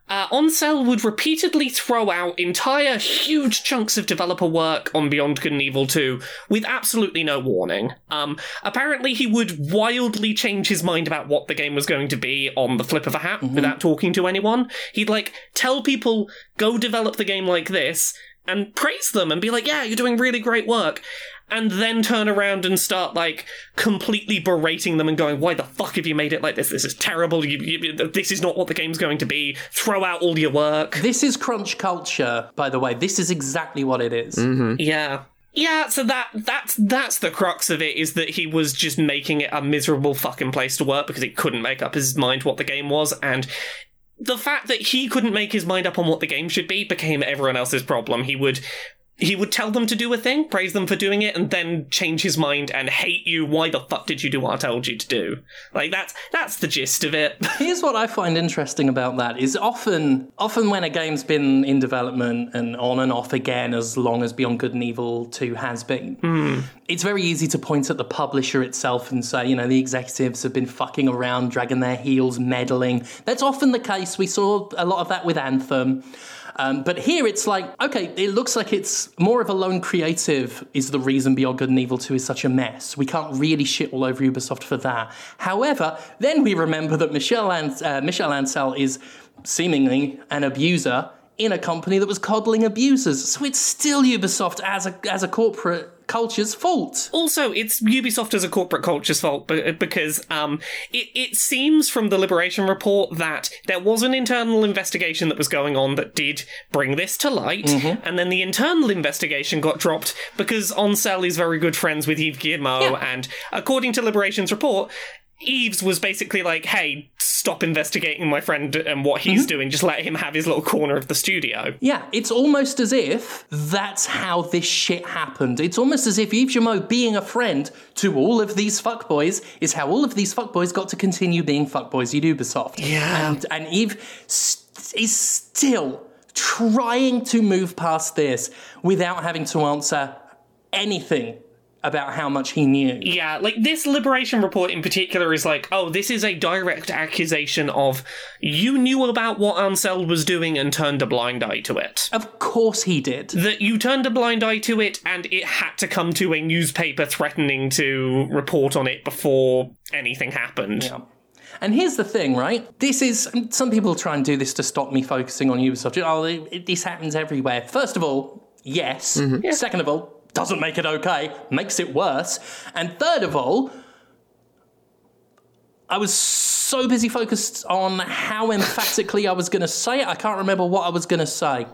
uh, Ancel would repeatedly throw out entire huge chunks of developer work on Beyond Good and Evil two with absolutely no warning. Um, apparently, he would wildly change his mind about what the game was going to be on the flip of a hat mm-hmm. without talking to anyone. He'd, like, tell people, go develop the game like this, and praise them and be like, yeah, you're doing really great work. And then turn around and start, like, completely berating them and going, why the fuck have you made it like this? This is terrible. You, you, this is not what the game's going to be. Throw out all your work. This is crunch culture, by the way. This is exactly what it is. Mm-hmm. Yeah. Yeah, so that that's that's the crux of it, is that he was just making it a miserable fucking place to work because he couldn't make up his mind what the game was, and... the fact that he couldn't make his mind up on what the game should be became everyone else's problem. He would he would tell them to do a thing, praise them for doing it, and then change his mind and hate you. Why the fuck did you do what I told you to do? Like, that's that's the gist of it. Here's what I find interesting about that is often often when a game's been in development and on and off again as long as Beyond Good and Evil two has been, mm. it's very easy to point at the publisher itself and say, you know, the executives have been fucking around, dragging their heels, meddling. That's often the case. We saw a lot of that with Anthem. Um, but here it's like, okay, it looks like it's more of a lone creative is the reason Beyond Good and Evil two is such a mess. We can't really shit all over Ubisoft for that. However, then we remember that Michel, An- uh, Michel Ancel is seemingly an abuser in a company that was coddling abusers. So it's still Ubisoft as a as a corporate culture's fault. Also, it's Ubisoft as a corporate culture's fault because um, it, it seems from the Liberation report that there was an internal investigation that was going on that did bring this to light, mm-hmm. and then the internal investigation got dropped because Ancel is very good friends with Yves Guillemot, yeah. and according to Liberation's report, Yves was basically like, hey, stop investigating my friend and what he's mm-hmm. doing. Just let him have his little corner of the studio. Yeah, it's almost as if that's how this shit happened. It's almost as if Yves Guillemot being a friend to all of these fuckboys is how all of these fuckboys got to continue being fuckboys at Ubisoft. Yeah. And, and Yves st- is still trying to move past this without having to answer anything about how much he knew. Yeah, like, this Liberation report in particular is like, oh, this is a direct accusation of you knew about what Ancel was doing and turned a blind eye to it. Of course he did. That you turned a blind eye to it and it had to come to a newspaper threatening to report on it before anything happened. Yeah. And here's the thing, right? This is... some people try and do this to stop me focusing on Ubisoft. Oh, it, it, this happens everywhere. First of all, yes. Mm-hmm. Yeah. Second of all, doesn't make it okay, makes it worse. And third of all, I was so busy focused on how emphatically I was going to say it, I can't remember what I was going to say.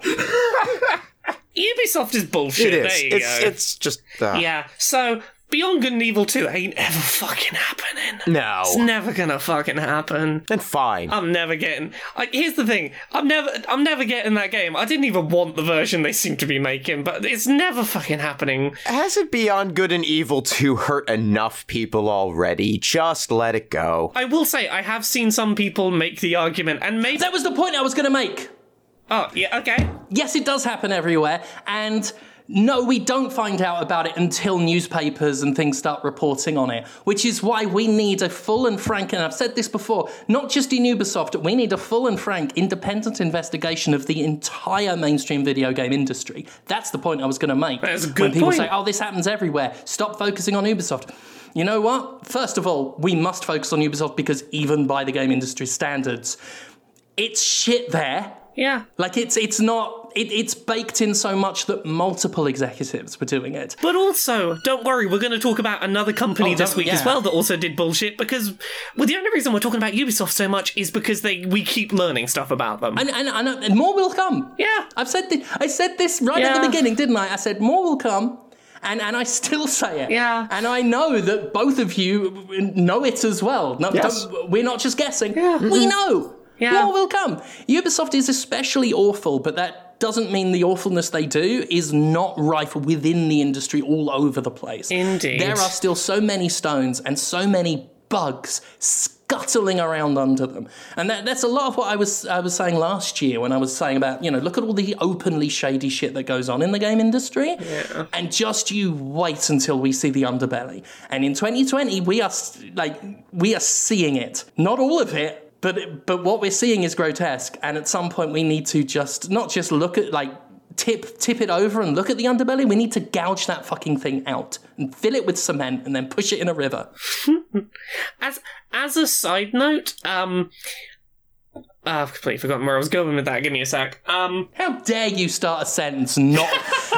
Ubisoft is bullshit. It is. There you it's, go. It's just that. Yeah, so... Beyond Good and Evil two ain't ever fucking happening. No. It's never gonna fucking happen. Then fine. I'm never getting... I, here's the thing. I'm never I'm never getting that game. I didn't even want the version they seem to be making, but it's never fucking happening. Hasn't Beyond Good and Evil two hurt enough people already? Just let it go. I will say, I have seen some people make the argument, and maybe... that was the point I was gonna make. Oh, yeah, okay. Yes, it does happen everywhere, and... No, we don't find out about it until newspapers and things start reporting on it, which is why we need a full and frank, and I've said this before, not just in Ubisoft, we need a full and frank independent investigation of the entire mainstream video game industry. That's the point I was going to make. That's a good point. When people say, oh, this happens everywhere, stop focusing on Ubisoft. You know what? First of all, we must focus on Ubisoft because even by the game industry standards, it's shit there. Yeah. Like, it's it's not... It, it's baked in so much that multiple executives were doing it. But also, don't worry, we're going to talk about another company oh, this week yeah. as well that also did bullshit, because well, the only reason we're talking about Ubisoft so much is because they we keep learning stuff about them. And, and, and, and more will come. Yeah. I've said th- I said this right yeah. at the beginning, didn't I? I said, more will come. And and I still say it. Yeah. And I know that both of you know it as well. No, yes. We're not just guessing. Yeah. Mm-hmm. We know. Yeah. More will come. Ubisoft is especially awful, but that doesn't mean the awfulness they do is not rife within the industry all over the place. Indeed. There are still so many stones and so many bugs scuttling around under them. And that, that's a lot of what I was I was saying last year when I was saying about, you know, look at all the openly shady shit that goes on in the game industry. Yeah. And just you wait until we see the underbelly. And in twenty twenty, we are like we are seeing it. Not all of it, but but what we're seeing is grotesque. And at some point we need to just not just look at like Tip tip it over and look at the underbelly. We need to gouge that fucking thing out and fill it with cement and then push it in a river. as as a side note, um, I've completely forgotten where I was going with that. Give me a sec. Um, How dare you start a sentence not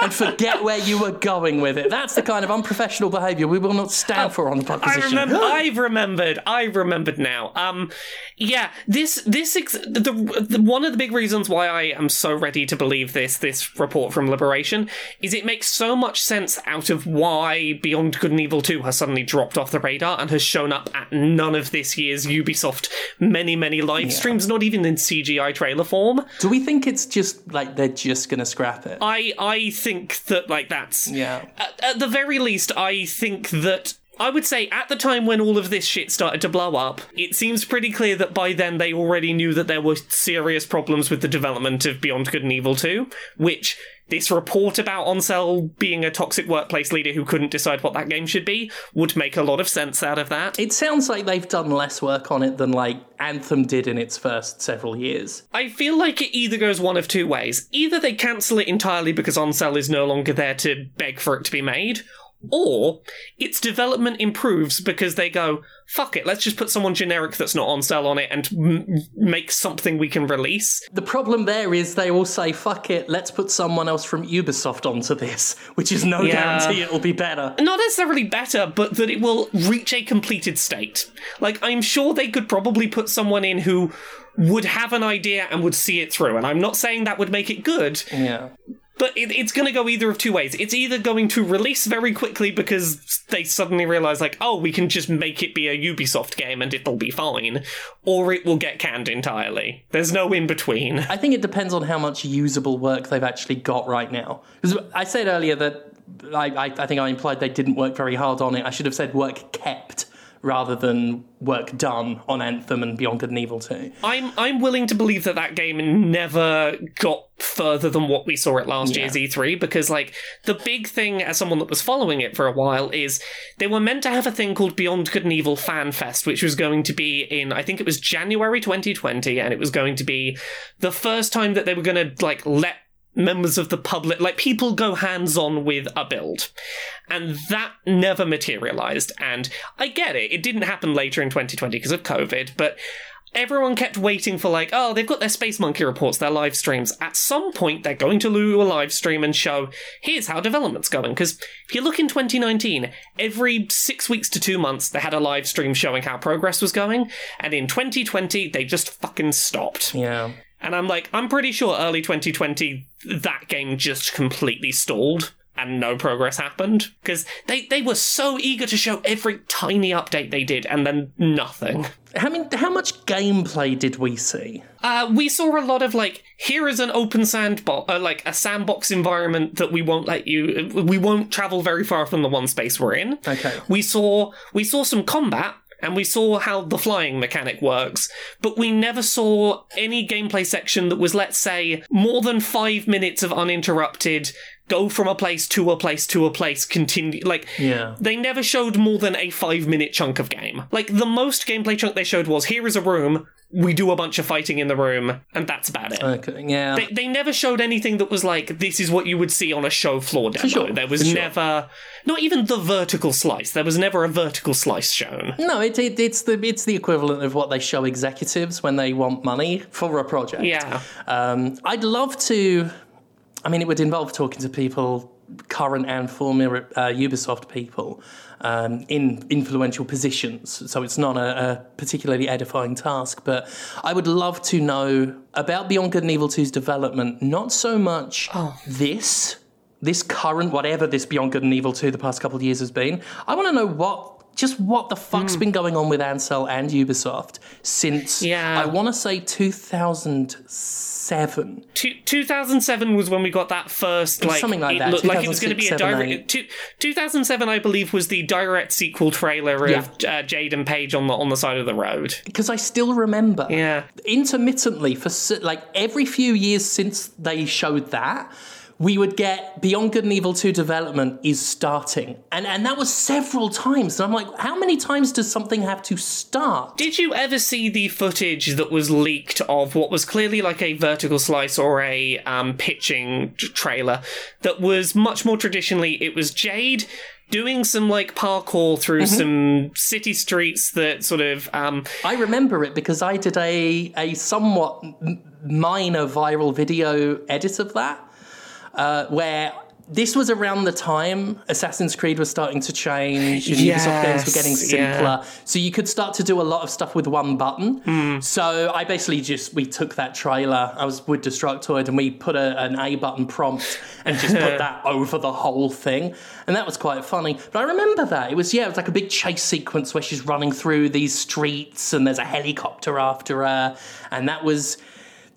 and forget where you were going with it? That's the kind of unprofessional behaviour we will not stand uh, for on the proposition. I remember, I've remembered. I've remembered now. Um, yeah, this this ex- the, the one of the big reasons why I am so ready to believe this this report from Liberation is it makes so much sense out of why Beyond Good and Evil two has suddenly dropped off the radar and has shown up at none of this year's Ubisoft many many live yeah. streams, not even. In C G I trailer form. Do we think it's just like they're just gonna scrap it? I I think that like that's yeah. At, at the very least, I think that I would say at the time when all of this shit started to blow up, it seems pretty clear that by then they already knew that there were serious problems with the development of Beyond Good and Evil two, which this report about Ancel being a toxic workplace leader who couldn't decide what that game should be would make a lot of sense out of that. It sounds like they've done less work on it than, like, Anthem did in its first several years. I feel like it either goes one of two ways. Either they cancel it entirely because Ancel is no longer there to beg for it to be made, or its development improves because they go, fuck it, let's just put someone generic that's not on sale on it and m- make something we can release. The problem there is they all say, fuck it, let's put someone else from Ubisoft onto this, which is no yeah. guarantee it'll be better. Not necessarily better, but that it will reach a completed state. Like, I'm sure they could probably put someone in who would have an idea and would see it through, and I'm not saying that would make it good. Yeah. But it, it's going to go either of two ways. It's either going to release very quickly because they suddenly realise, like, oh, we can just make it be a Ubisoft game and it'll be fine, or it will get canned entirely. There's no in-between. I think it depends on how much usable work they've actually got right now. Because I said earlier that I, I, I think I implied they didn't work very hard on it. I should have said work kept rather than work done on Anthem and Beyond Good and Evil two. I'm I'm willing to believe that that game never got further than what we saw at last yeah. year's E three, because, like, the big thing as someone that was following it for a while is they were meant to have a thing called Beyond Good and Evil Fan Fest, which was going to be in, I think it was January twenty twenty, and it was going to be the first time that they were going to, like, let members of the public, like, people go hands-on with a build. And that never materialised. And I get it, it didn't happen later in twenty twenty because of COVID, but everyone kept waiting for, like, oh, they've got their Space Monkey reports, their live streams. At some point, they're going to do a live stream and show, here's how development's going. Because if you look in twenty nineteen, every six weeks to two months, they had a live stream showing how progress was going. And in twenty twenty, they just fucking stopped. Yeah. And I'm like, I'm pretty sure early twenty twenty, that game just completely stalled and no progress happened. Because they, they were so eager to show every tiny update they did, and then nothing. How, many, how much gameplay did we see? Uh, we saw a lot of, like, here is an open sandbox, uh, like, a sandbox environment that we won't let you, we won't travel very far from the one space we're in. Okay. We saw, we saw some combat. And we saw how the flying mechanic works, but we never saw any gameplay section that was, let's say, more than five minutes of uninterrupted go from a place to a place to a place, continue, like, yeah. They never showed more than a five-minute chunk of game. Like, the most gameplay chunk they showed was, here is a room, we do a bunch of fighting in the room, and that's about it. Okay, yeah. They, they never showed anything that was like, this is what you would see on a show floor demo. For sure, there was for never... Sure. Not even the vertical slice. There was never a vertical slice shown. No, it, it, it's the it's the equivalent of what they show executives when they want money for a project. Yeah. Um, I'd love to... I mean, it would involve talking to people, current and former uh, Ubisoft people, um, in influential positions. So it's not a, a particularly edifying task. But I would love to know about Beyond Good and Evil two's development, not so much oh. this, this current, whatever this Beyond Good and Evil two the past couple of years has been. I want to know what, just what the fuck's mm. been going on with Ancel and Ubisoft since, yeah. I want to say, two thousand seven. two thousand seven was when we got that first, like, something like that. It looked like it was going to be a direct... two thousand seven, I believe, was the direct sequel trailer of yeah. uh, Jade and Paige on the on the side of the road. Because I still remember, yeah, intermittently, for like every few years since they showed that, we would get Beyond Good and Evil two development is starting. And and that was several times. And I'm like, how many times does something have to start? Did you ever see the footage that was leaked of what was clearly like a vertical slice or a um, pitching t- trailer that was much more traditionally, it was Jade doing some, like, parkour through mm-hmm. some city streets that sort of... Um... I remember it because I did a, a somewhat minor viral video edit of that. Uh, where this was around the time Assassin's Creed was starting to change and yes, Ubisoft games were getting simpler. Yeah. So you could start to do a lot of stuff with one button. Mm. So I basically just, we took that trailer, I was with Destructoid, and we put a, an A button prompt and just put that over the whole thing. And that was quite funny. But I remember that. It was, yeah, it was like a big chase sequence where she's running through these streets and there's a helicopter after her. And that was...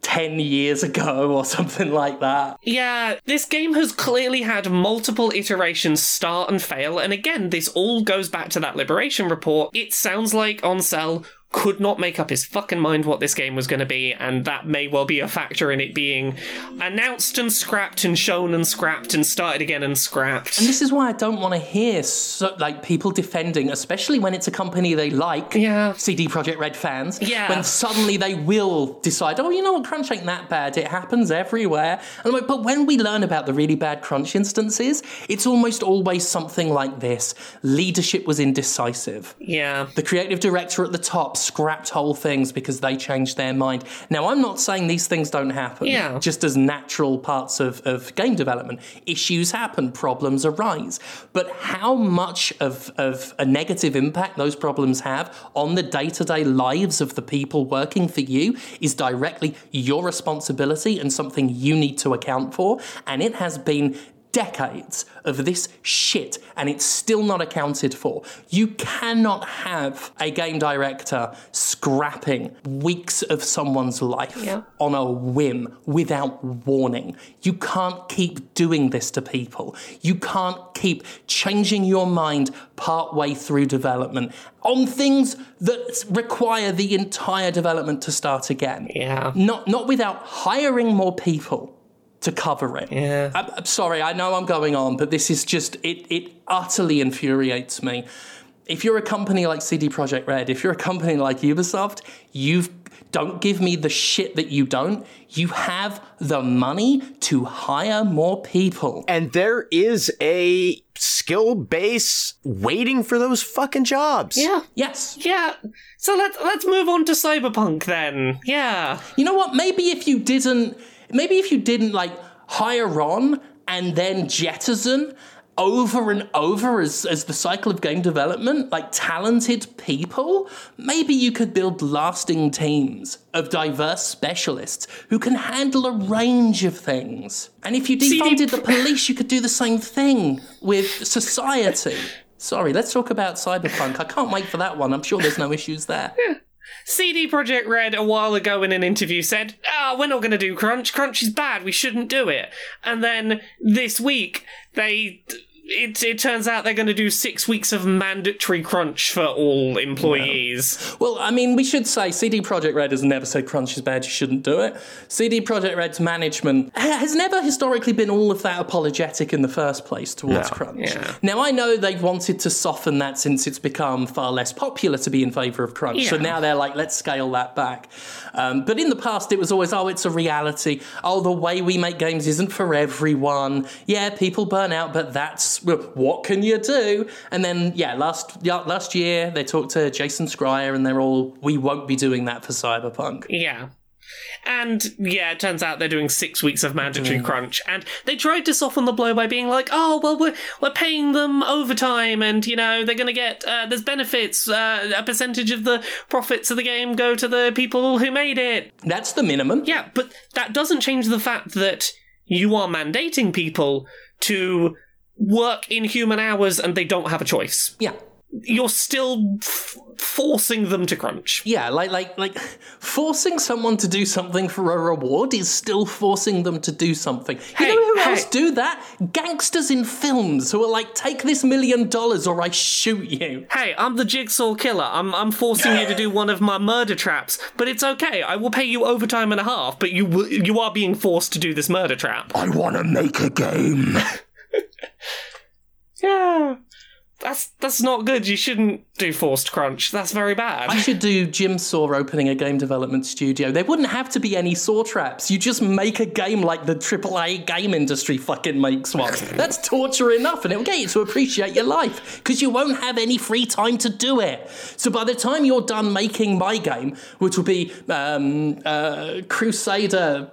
ten years ago or something like that. Yeah, this game has clearly had multiple iterations start and fail, and again, this all goes back to that Liberation report. It sounds like Ancel could not make up his fucking mind what this game was going to be, and that may well be a factor in it being announced and scrapped and shown and scrapped and started again and scrapped. And this is why I don't want to hear so, like, people defending, especially when it's a company they like, yeah. C D Projekt Red fans, yeah. when suddenly they will decide, oh, you know what, crunch ain't that bad, it happens everywhere. And I'm like, but when we learn about the really bad crunch instances, it's almost always something like this. Leadership was indecisive. Yeah. The creative director at the top scrapped whole things because they changed their mind. Now, I'm not saying these things don't happen. Yeah. Just as natural parts of, of game development. Issues happen, problems arise. But how much of, of a negative impact those problems have on the day-to-day lives of the people working for you is directly your responsibility and something you need to account for. And it has been decades of this shit, and it's still not accounted for. You cannot have a game director scrapping weeks of someone's life yeah. on a whim without warning. You can't keep doing this to people. You can't keep changing your mind partway through development on things that require the entire development to start again. Yeah. Not, not without hiring more people to cover it. Yeah. I'm, I'm sorry, I know I'm going on, but this is just, it it utterly infuriates me. If you're a company like C D Projekt Red, if you're a company like Ubisoft, you've don't give me the shit that you don't. You have the money to hire more people. And there is a skill base waiting for those fucking jobs. Yeah. Yes. Yeah. So let's, let's move on to Cyberpunk then. Yeah. You know what? Maybe if you didn't... Maybe if you didn't, like, hire on and then jettison over and over as, as the cycle of game development, like, talented people, maybe you could build lasting teams of diverse specialists who can handle a range of things. And if you defunded the police, you could do the same thing with society. Sorry, let's talk about Cyberpunk. I can't wait for that one. I'm sure there's no issues there. Yeah. C D Projekt Red a while ago in an interview said, ah, oh, we're not going to do crunch. Crunch is bad. We shouldn't do it. And then this week, they... It, it turns out they're going to do six weeks of mandatory crunch for all employees. No. Well, I mean, we should say C D Projekt Red has never said crunch is bad, you shouldn't do it. C D Projekt Red's management has never historically been all of that apologetic in the first place towards no. crunch. Yeah. Now, I know they've wanted to soften that since it's become far less popular to be in favour of crunch. Yeah. So now they're like, let's scale that back. Um, but in the past, it was always, oh, it's a reality. Oh, the way we make games isn't for everyone. Yeah, people burn out, but that's what can you do? And then, yeah, last last year they talked to Jason Schreier and they're all, we won't be doing that for Cyberpunk. Yeah. And, yeah, it turns out they're doing six weeks of mandatory mm. crunch. And they tried to soften the blow by being like, oh, well, we're, we're paying them overtime and, you know, they're going to get, uh, there's benefits. Uh, a percentage of the profits of the game go to the people who made it. That's the minimum. Yeah, but that doesn't change the fact that you are mandating people to work in human hours and they don't have a choice. Yeah. You're still f- forcing them to crunch. Yeah, like, like, like forcing someone to do something for a reward is still forcing them to do something. Hey, you know who hey. else do that? Gangsters in films who are like, take this million dollars or I shoot you. Hey, I'm the Jigsaw killer. I'm I'm forcing you to do one of my murder traps, but it's okay. I will pay you overtime and a half, but you w- you are being forced to do this murder trap. I want to make a game. Yeah, that's that's not good. You shouldn't do forced crunch. That's very bad. I should do Jim Saw opening a game development studio. There wouldn't have to be any saw traps. You just make a game like the triple A game industry fucking makes one. That's torture enough, and it'll get you to appreciate your life because you won't have any free time to do it. So by the time you're done making my game, which will be um, uh, Crusader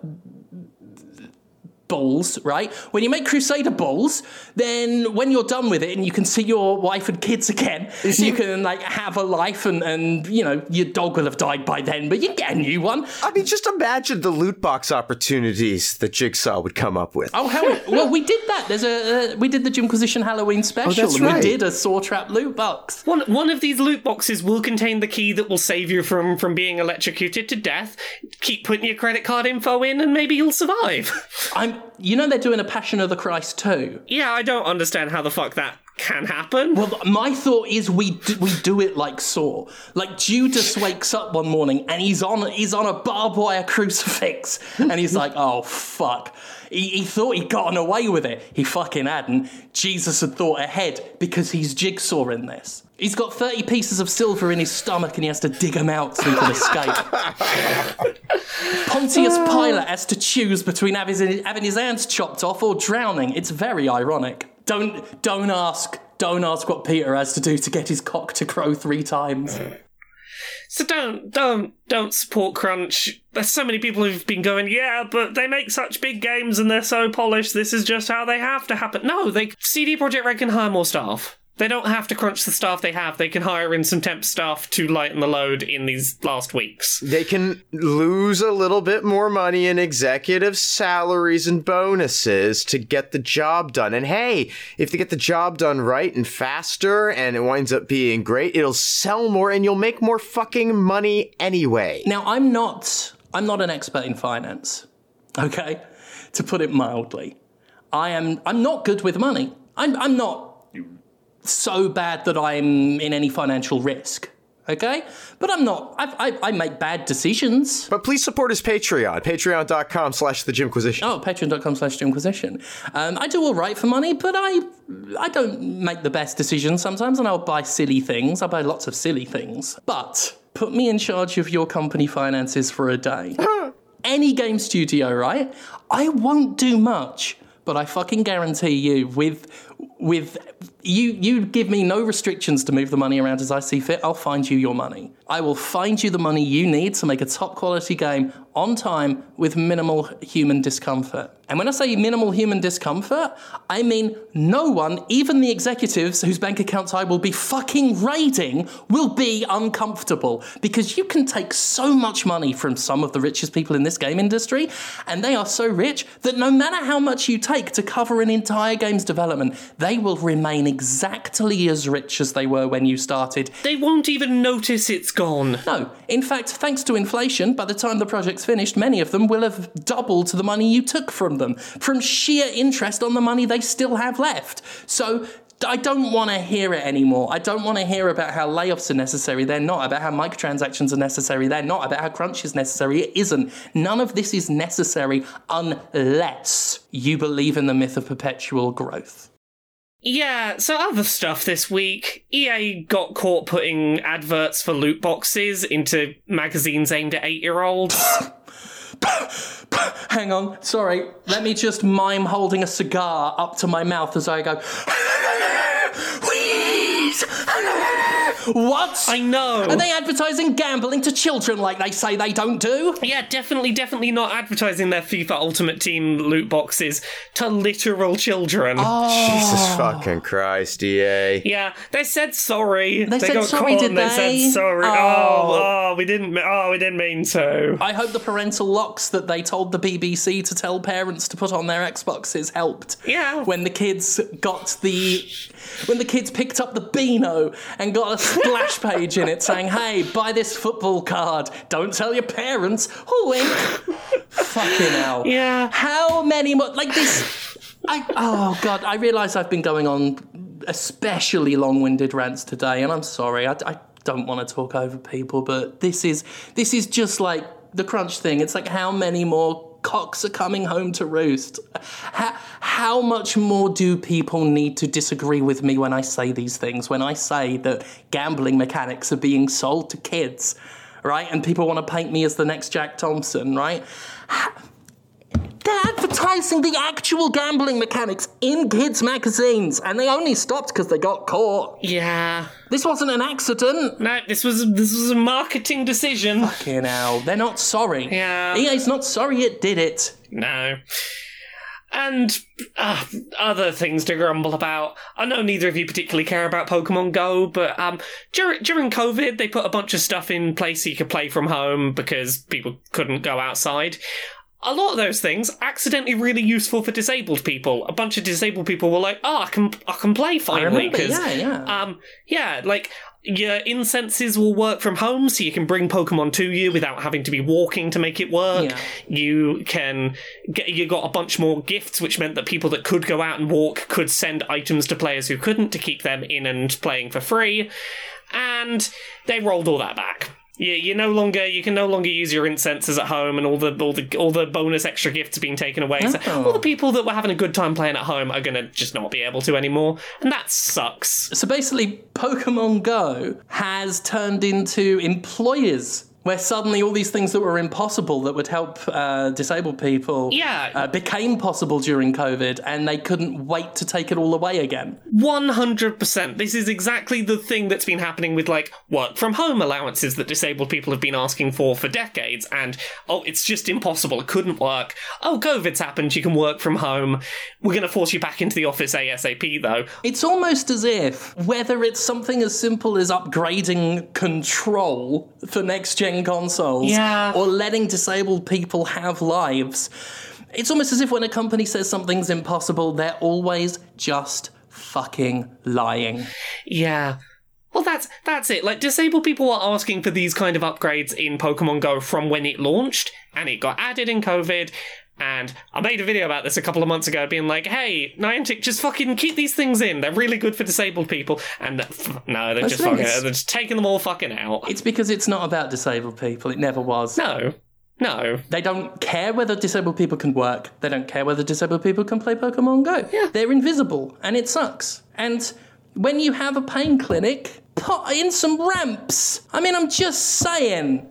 balls, right? When you make Crusader balls, then when you're done with it and you can see your wife and kids again, you can like have a life and, and you know, your dog will have died by then, but you get a new one. I mean, just imagine the loot box opportunities that Jigsaw would come up with. Oh, hell, well, we did that. There's a uh, we did the Jimquisition Halloween special. Oh, that's and right. We did a saw trap loot box. One one of these loot boxes will contain the key that will save you from from being electrocuted to death. Keep putting your credit card info in and maybe you'll survive. I'm You know they're doing a Passion of the Christ too. Yeah, I don't understand how the fuck that can happen. Well, my thought is we do, we do it like Saw. Like Judas wakes up one morning and he's on he's on a barbed wire crucifix and he's like, oh fuck. He, he thought he'd gotten away with it. He fucking hadn't. Jesus had thought ahead because he's Jigsaw in this. He's got thirty pieces of silver in his stomach and he has to dig them out so he can escape. Pontius Pilate has to choose between having his, having his hands chopped off or drowning. It's very ironic. Don't don't ask don't ask what Peter has to do to get his cock to crow three times. So don't don't don't support crunch. There's so many people who've been going, yeah, but they make such big games and they're so polished. This is just how they have to happen. No, they C D Projekt Red can hire more staff. They don't have to crunch the staff they have. They can hire in some temp staff to lighten the load in these last weeks. They can lose a little bit more money in executive salaries and bonuses to get the job done. And hey, if they get the job done right and faster and it winds up being great, it'll sell more and you'll make more fucking money anyway. Now, I'm not, I'm not an expert in finance, okay? To put it mildly. I am, I'm not good with money. I'm, I'm not... so bad that I'm in any financial risk, okay? But I'm not. I, I I make bad decisions. But please support his Patreon, patreon.com slash the Jimquisition. Oh, patreon.com slash Jimquisition. Um, I do all right for money, but I I don't make the best decisions sometimes, and I'll buy silly things. I buy lots of silly things. But put me in charge of your company finances for a day. Any game studio, right? I won't do much, but I fucking guarantee you with... With you, you give me no restrictions to move the money around as I see fit. I'll find you your money. I will find you the money you need to make a top quality game on time with minimal human discomfort. And when I say minimal human discomfort, I mean no one, even the executives whose bank accounts I will be fucking raiding, will be uncomfortable because you can take so much money from some of the richest people in this game industry, and they are so rich that no matter how much you take to cover an entire game's development, they will remain exactly as rich as they were when you started. They won't even notice it's gone. No. In fact, thanks to inflation, by the time the project's finished, many of them will have doubled the money you took from them, from sheer interest on the money they still have left. So I don't want to hear it anymore. I don't want to hear about how layoffs are necessary. They're not. About how microtransactions are necessary. They're not. About how crunch is necessary. It isn't. None of this is necessary unless you believe in the myth of perpetual growth. Yeah, so other stuff this week. E A got caught putting adverts for loot boxes into magazines aimed at eight-year-olds. Hang on, sorry. Let me just mime holding a cigar up to my mouth as I go... What? I know. Are they advertising gambling to children like they say they don't do? Yeah, definitely, definitely not advertising their FIFA Ultimate Team loot boxes to literal children. Oh. Jesus fucking Christ, E A. Yeah, they said sorry. They, they said sorry, did they? They said sorry. Oh. oh, oh, we didn't. Oh, we didn't mean to. I hope the parental locks that they told the B B C to tell parents to put on their Xboxes helped. Yeah. When the kids got the, when the kids picked up the Beano and got a splash page in it saying, hey, buy this football card. Don't tell your parents. Wink. Fucking hell. Yeah. How many more? Like this. I, oh, God. I realise I've been going on especially long-winded rants today, and I'm sorry. I, I don't want to talk over people, but this is this is just like the crunch thing. It's like, how many more cocks are coming home to roost? How, how much more do people need to disagree with me when I say these things, when I say that gambling mechanics are being sold to kids, right? And people want to paint me as the next Jack Thompson, right? They're advertising the actual gambling mechanics in kids' magazines, and they only stopped because they got caught. Yeah. This wasn't an accident. No, this was this was a marketing decision. Fucking hell. They're not sorry. Yeah. E A's not sorry it did it. No. And uh, other things to grumble about. I know neither of you particularly care about Pokemon Go, but um, dur- during COVID, they put a bunch of stuff in place you could play from home because people couldn't go outside. A lot of those things accidentally really useful for disabled people. A bunch of disabled people were like, "Oh, I can, I can play finally." Because, yeah, yeah, um, yeah, like your incenses will work from home, so you can bring Pokemon to you without having to be walking to make it work. Yeah. You can get, you got a bunch more gifts, which meant that people that could go out and walk could send items to players who couldn't to keep them in and playing for free. And they rolled all that back. Yeah, you no longer you can no longer use your incenses at home, and all the all the all the bonus extra gifts are being taken away. Oh. So all the people that were having a good time playing at home are gonna just not be able to anymore, and that sucks. So basically, Pokemon Go has turned into employers, where suddenly all these things that were impossible that would help uh, disabled people yeah. uh, became possible during COVID, and they couldn't wait to take it all away again. one hundred percent. This is exactly the thing that's been happening with, like, work-from-home allowances that disabled people have been asking for for decades, and, oh, it's just impossible. It couldn't work. Oh, COVID's happened. You can work from home. We're going to force you back into the office ASAP, though. It's almost as if, whether it's something as simple as upgrading control for next-gen consoles yeah. or letting disabled people have lives, it's almost as if when a company says something's impossible, they're always just fucking lying. Yeah. Well, that's that's it. Like, disabled people are asking for these kind of upgrades in Pokemon Go from when it launched, and it got added in COVID. And I made a video about this a couple of months ago being like, hey, Niantic, just fucking keep these things in. They're really good for disabled people. And f- no, they're just, fucking, they're just taking them all fucking out. It's because it's not about disabled people. It never was. No. No. They don't care whether disabled people can work. They don't care whether disabled people can play Pokemon Go. Yeah. They're invisible, and it sucks. And when you have a pain clinic, put in some ramps. I mean, I'm just saying.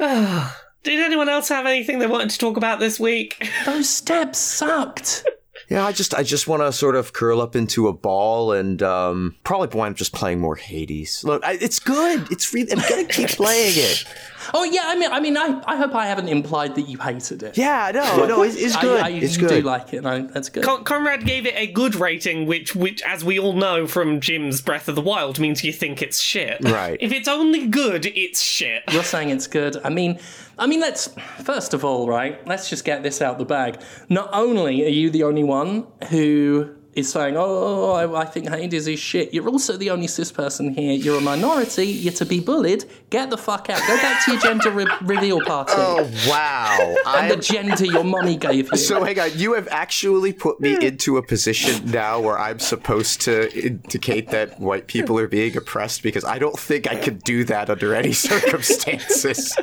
Ugh. Did anyone else have anything they wanted to talk about this week? Those steps sucked. Yeah, I just I just want to sort of curl up into a ball and um, probably wind up just playing more Hades. Look, I, it's good. It's really, I'm going to keep playing it. Oh, yeah, I mean, I mean, I, I hope I haven't implied that you hated it. Yeah, no, no, it's, it's good. I, I it's do good. like it. No, that's good. Con- Conrad gave it a good rating, which, which, as we all know from Jim's Breath of the Wild, means you think it's shit. Right. If it's only good, it's shit. You're saying it's good. I mean, I mean, let's, first of all, right, let's just get this out the bag. Not only are you the only one who is saying, oh, I, I think Hades is shit. You're also the only cis person here. You're a minority. You're to be bullied. Get the fuck out. Go back to your gender re- reveal party. Oh, wow. And I'm... the gender your mommy gave you. So hang on. You have actually put me into a position now where I'm supposed to indicate that white people are being oppressed, because I don't think I could do that under any circumstances.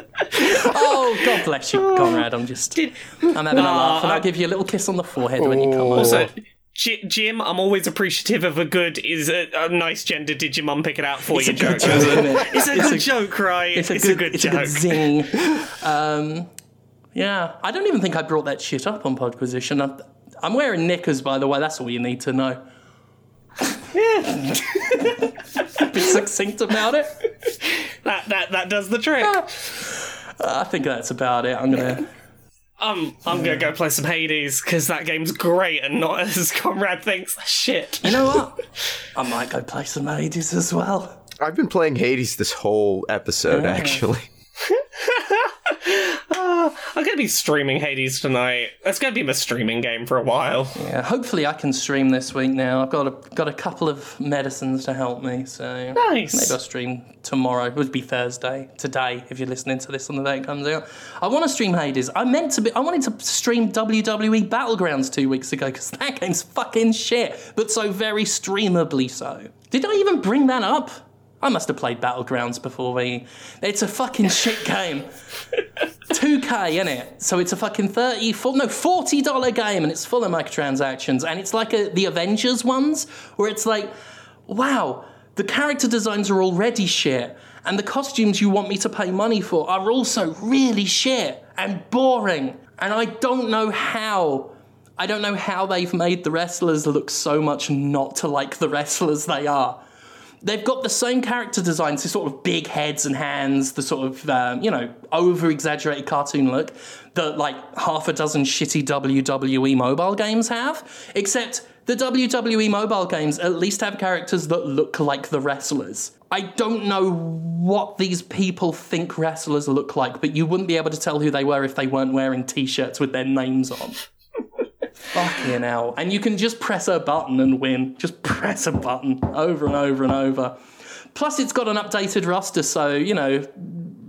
Oh, God bless you, Conrad. I'm just, I'm having no, a laugh. And I'll give you a little kiss on the forehead oh. when you come over. G- Jim, I'm always appreciative of a good, is a, a nice gender, did your mum pick it out for it's you joke. joke it? It's a it's good a, joke, right? It's a it's good, a good it's joke. It's a good zing. Um, yeah. I don't even think I brought that shit up on Podquisition. I'm, I'm wearing knickers, by the way. That's all you need to know. Yeah. Be succinct about it. That that that does the trick. Yeah. Uh, I think that's about it. I'm going to... Um, I'm going to go play some Hades, because that game's great and not as Conrad thinks. Shit. You know what? I might go play some Hades as well. I've been playing Hades this whole episode, yeah. actually. uh, I'm going to be streaming Hades tonight. That's going to be my streaming game for a while. Yeah, hopefully I can stream this week now. I've got a, got a couple of medicines to help me, so... Nice. Maybe I'll stream tomorrow. It would be Thursday. Today, if you're listening to this on the day it comes out. I want to stream Hades. I meant to be... I wanted to stream W W E Battlegrounds two weeks ago, because that game's fucking shit, but so very streamably so. Did I even bring that up? I must have played Battlegrounds before we... It's a fucking shit game. two K, innit? So it's a fucking thirty, forty, no, forty dollars game, and it's full of microtransactions, and it's like a, the Avengers ones, where it's like, wow, the character designs are already shit, and the costumes you want me to pay money for are also really shit and boring, and I don't know how... I don't know how they've made the wrestlers look so much not to like the wrestlers they are. They've got the same character designs, the sort of big heads and hands, the sort of, um, you know, over-exaggerated cartoon look that, like, half a dozen shitty W W E mobile games have. Except the W W E mobile games at least have characters that look like the wrestlers. I don't know what these people think wrestlers look like, but you wouldn't be able to tell who they were if they weren't wearing T-shirts with their names on. Fucking hell. And you can just press a button and win. Just press a button over and over and over. Plus, it's got an updated roster, so, you know,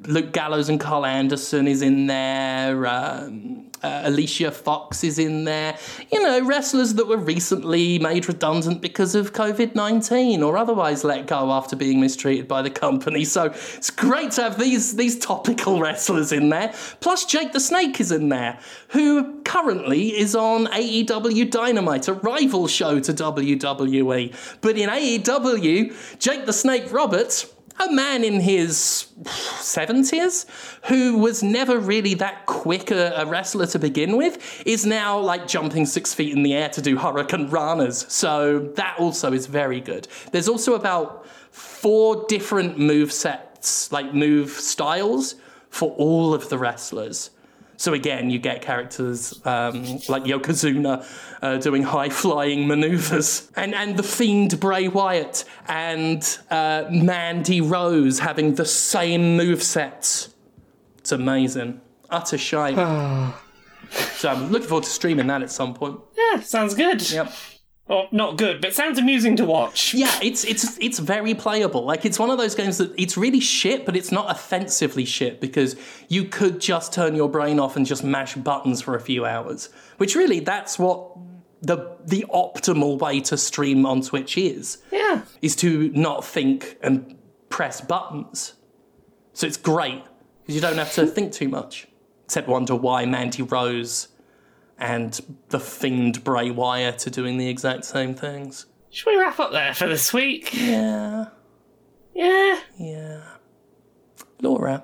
Luke Gallows and Carl Anderson is in there. Um, uh, Alicia Fox is in there. You know, wrestlers that were recently made redundant because of covid nineteen or otherwise let go after being mistreated by the company. So it's great to have these, these topical wrestlers in there. Plus, Jake the Snake is in there, who currently is on A E W Dynamite, a rival show to W W E. But in A E W, Jake the Snake Roberts... a man in his seventies who was never really that quick a, a wrestler to begin with is now like jumping six feet in the air to do Hurricane Ranas. So that also is very good. There's also about four different move sets, like move styles for all of the wrestlers. So again, you get characters um, like Yokozuna uh, doing high-flying maneuvers, and, and the Fiend Bray Wyatt and uh, Mandy Rose having the same movesets. It's amazing. Utter shame. So I'm looking forward to streaming that at some point. Yeah, sounds good. Yep. Well, not good, but sounds amusing to watch. Yeah, it's it's it's very playable. Like, it's one of those games that it's really shit, but it's not offensively shit, because you could just turn your brain off and just mash buttons for a few hours, which really, that's what the the optimal way to stream on Twitch is. Yeah. Is to not think and press buttons. So it's great, because you don't have to think too much, except wonder why Mandy Rose... and the Fiend Bray Wyatt are doing the exact same things. Should we wrap up there for this week? Yeah. Yeah. Yeah. Laura.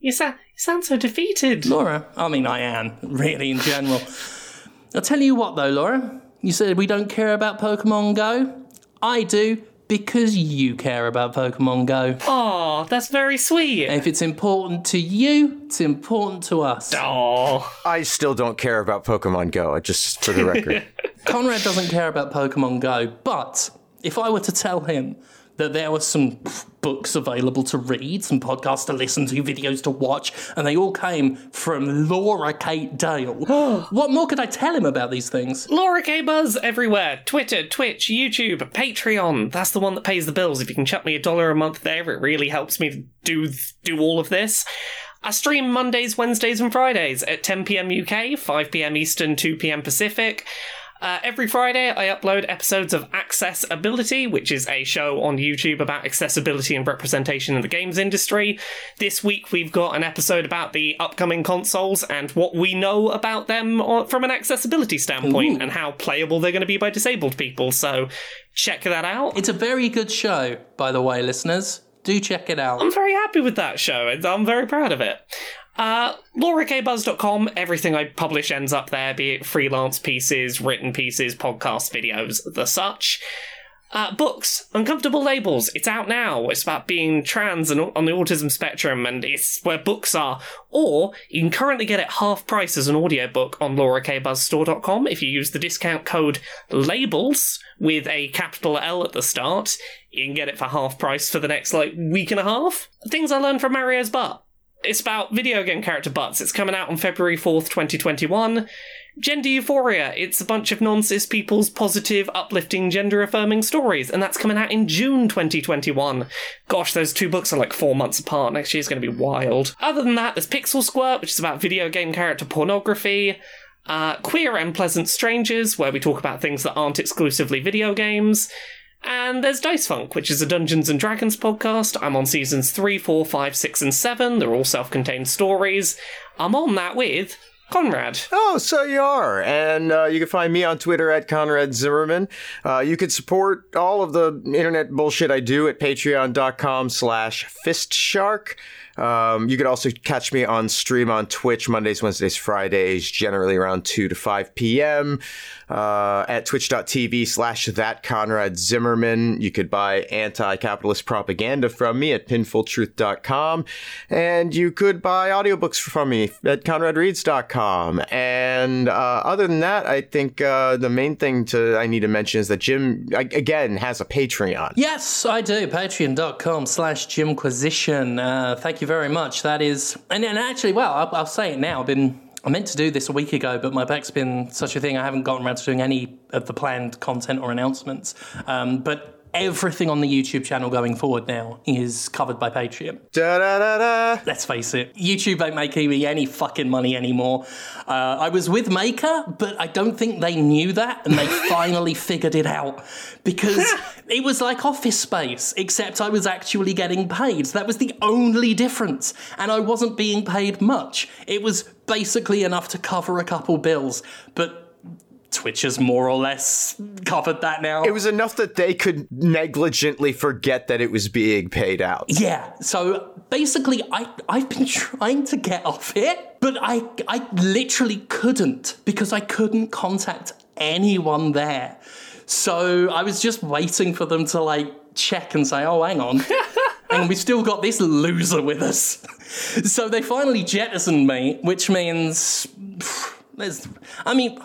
You, sa- you sound so defeated. Laura. I mean, I am, really, in general. I'll tell you what, though, Laura. You said we don't care about Pokemon Go. I do, because you care about Pokemon Go. Oh, that's very sweet. And if it's important to you, it's important to us. Oh, I still don't care about Pokemon Go, just for the record. Conrad doesn't care about Pokemon Go, but if I were to tell him that there were some books available to read, some podcasts to listen to, videos to watch, and they all came from Laura Kate Dale. What more could I tell him about these things? Laura K Buzz everywhere. Twitter, Twitch, YouTube, Patreon. That's the one that pays the bills. If you can chuck me a dollar a month there, it really helps me do do all of this. I stream Mondays, Wednesdays and Fridays at ten p.m. U K, five p.m. Eastern, two p.m. Pacific. Uh, every Friday, I upload episodes of Accessibility, which is a show on YouTube about accessibility and representation in the games industry. This week, we've got an episode about the upcoming consoles and what we know about them from an accessibility standpoint. Ooh. And how playable they're going to be by disabled people. So check that out. It's a very good show, by the way, listeners. Do check it out. I'm very happy with that show. I'm very proud of it. Uh, laura k buzz dot com, everything I publish ends up there, be it freelance pieces, written pieces, podcast videos, the such. Uh, books, Uncomfortable Labels, it's out now. It's about being trans and on the autism spectrum, and it's where books are. Or you can currently get it half price as an audiobook on laura k buzz store dot com if you use the discount code LABELS with a capital L at the start. You can get it for half price for the next, like, week and a half. Things I learned from Mario's butt. It's about video game character butts. It's coming out on February fourth, twenty twenty-one. Gender Euphoria. It's a bunch of non-cis people's positive, uplifting, gender-affirming stories, and that's coming out in June twenty twenty-one. Gosh, those two books are like four months apart. Next year's going to be wild. Other than that, there's Pixel Squirt, which is about video game character pornography. Uh, Queer and Pleasant Strangers, where we talk about things that aren't exclusively video games. And there's Dice Funk, which is a Dungeons and Dragons podcast. I'm on seasons three, four, five, six, and seven. They're all self-contained stories. I'm on that with Conrad. Oh, so you are. And uh, you can find me on Twitter at Conrad Zimmerman. Uh, you can support all of the internet bullshit I do at patreon dot com slash fistshark. Um, you can also catch me on stream on Twitch Mondays, Wednesdays, Fridays, generally around two to five p.m. Uh, at twitch dot t v slash that Conrad Zimmerman. You could buy anti-capitalist propaganda from me at pinful truth dot com. And you could buy audiobooks from me at conrad reads dot com. And uh, other than that, I think uh, the main thing to I need to mention is that Jim, again, has a Patreon. Yes, I do. patreon dot com slash Jimquisition. Uh, thank you very much. That is, and, and actually, well, I'll, I'll say it now. I've been, I meant to do this a week ago, but my back's been such a thing. I haven't gotten around to doing any of the planned content or announcements. Um, but everything on the YouTube channel going forward now is covered by Patreon. Da, da, da, da. Let's face it, YouTube ain't making me any fucking money anymore. Uh, I was with Maker, but I don't think they knew that, and they finally figured it out, because it was like Office Space, except I was actually getting paid. That was the only difference, and I wasn't being paid much. It was basically enough to cover a couple bills, but Twitch has more or less covered that now. It was enough that they could negligently forget that it was being paid out. Yeah, so basically I, I've been trying to get off it, but I, I literally couldn't because I couldn't contact anyone there. So I was just waiting for them to like check and say, oh, hang on. And we've still got this loser with us. So they finally jettisoned me, which means, pff, there's, I mean...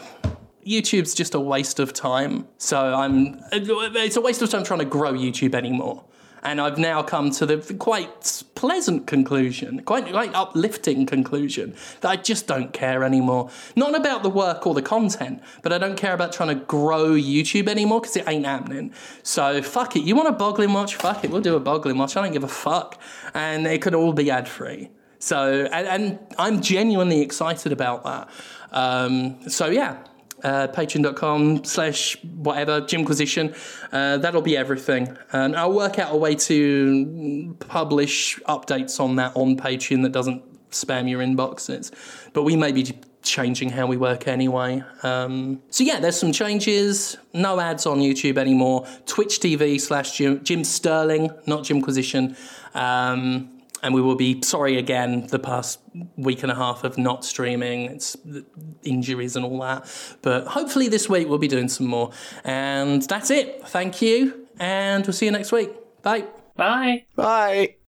YouTube's just a waste of time. So I'm, it's a waste of time trying to grow YouTube anymore. And I've now come to the quite pleasant conclusion, quite, quite uplifting conclusion, that I just don't care anymore. Not about the work or the content, but I don't care about trying to grow YouTube anymore because it ain't happening. So fuck it. You want a boggling watch? Fuck it. We'll do a boggling watch. I don't give a fuck. And it could all be ad-free. So, and, and I'm genuinely excited about that. Um, so yeah. Uh, patreon dot com slash whatever, Jimquisition. Uh, that'll be everything. And I'll work out a way to publish updates on that on Patreon that doesn't spam your inboxes. But we may be changing how we work anyway. Um, so yeah, there's some changes. No ads on YouTube anymore. Twitch T V slash Jim Sterling, not Jimquisition. Um... And we will be sorry again the past week and a half of not streaming. It's injuries and all that. But hopefully this week we'll be doing some more. And that's it. Thank you. And we'll see you next week. Bye. Bye. Bye.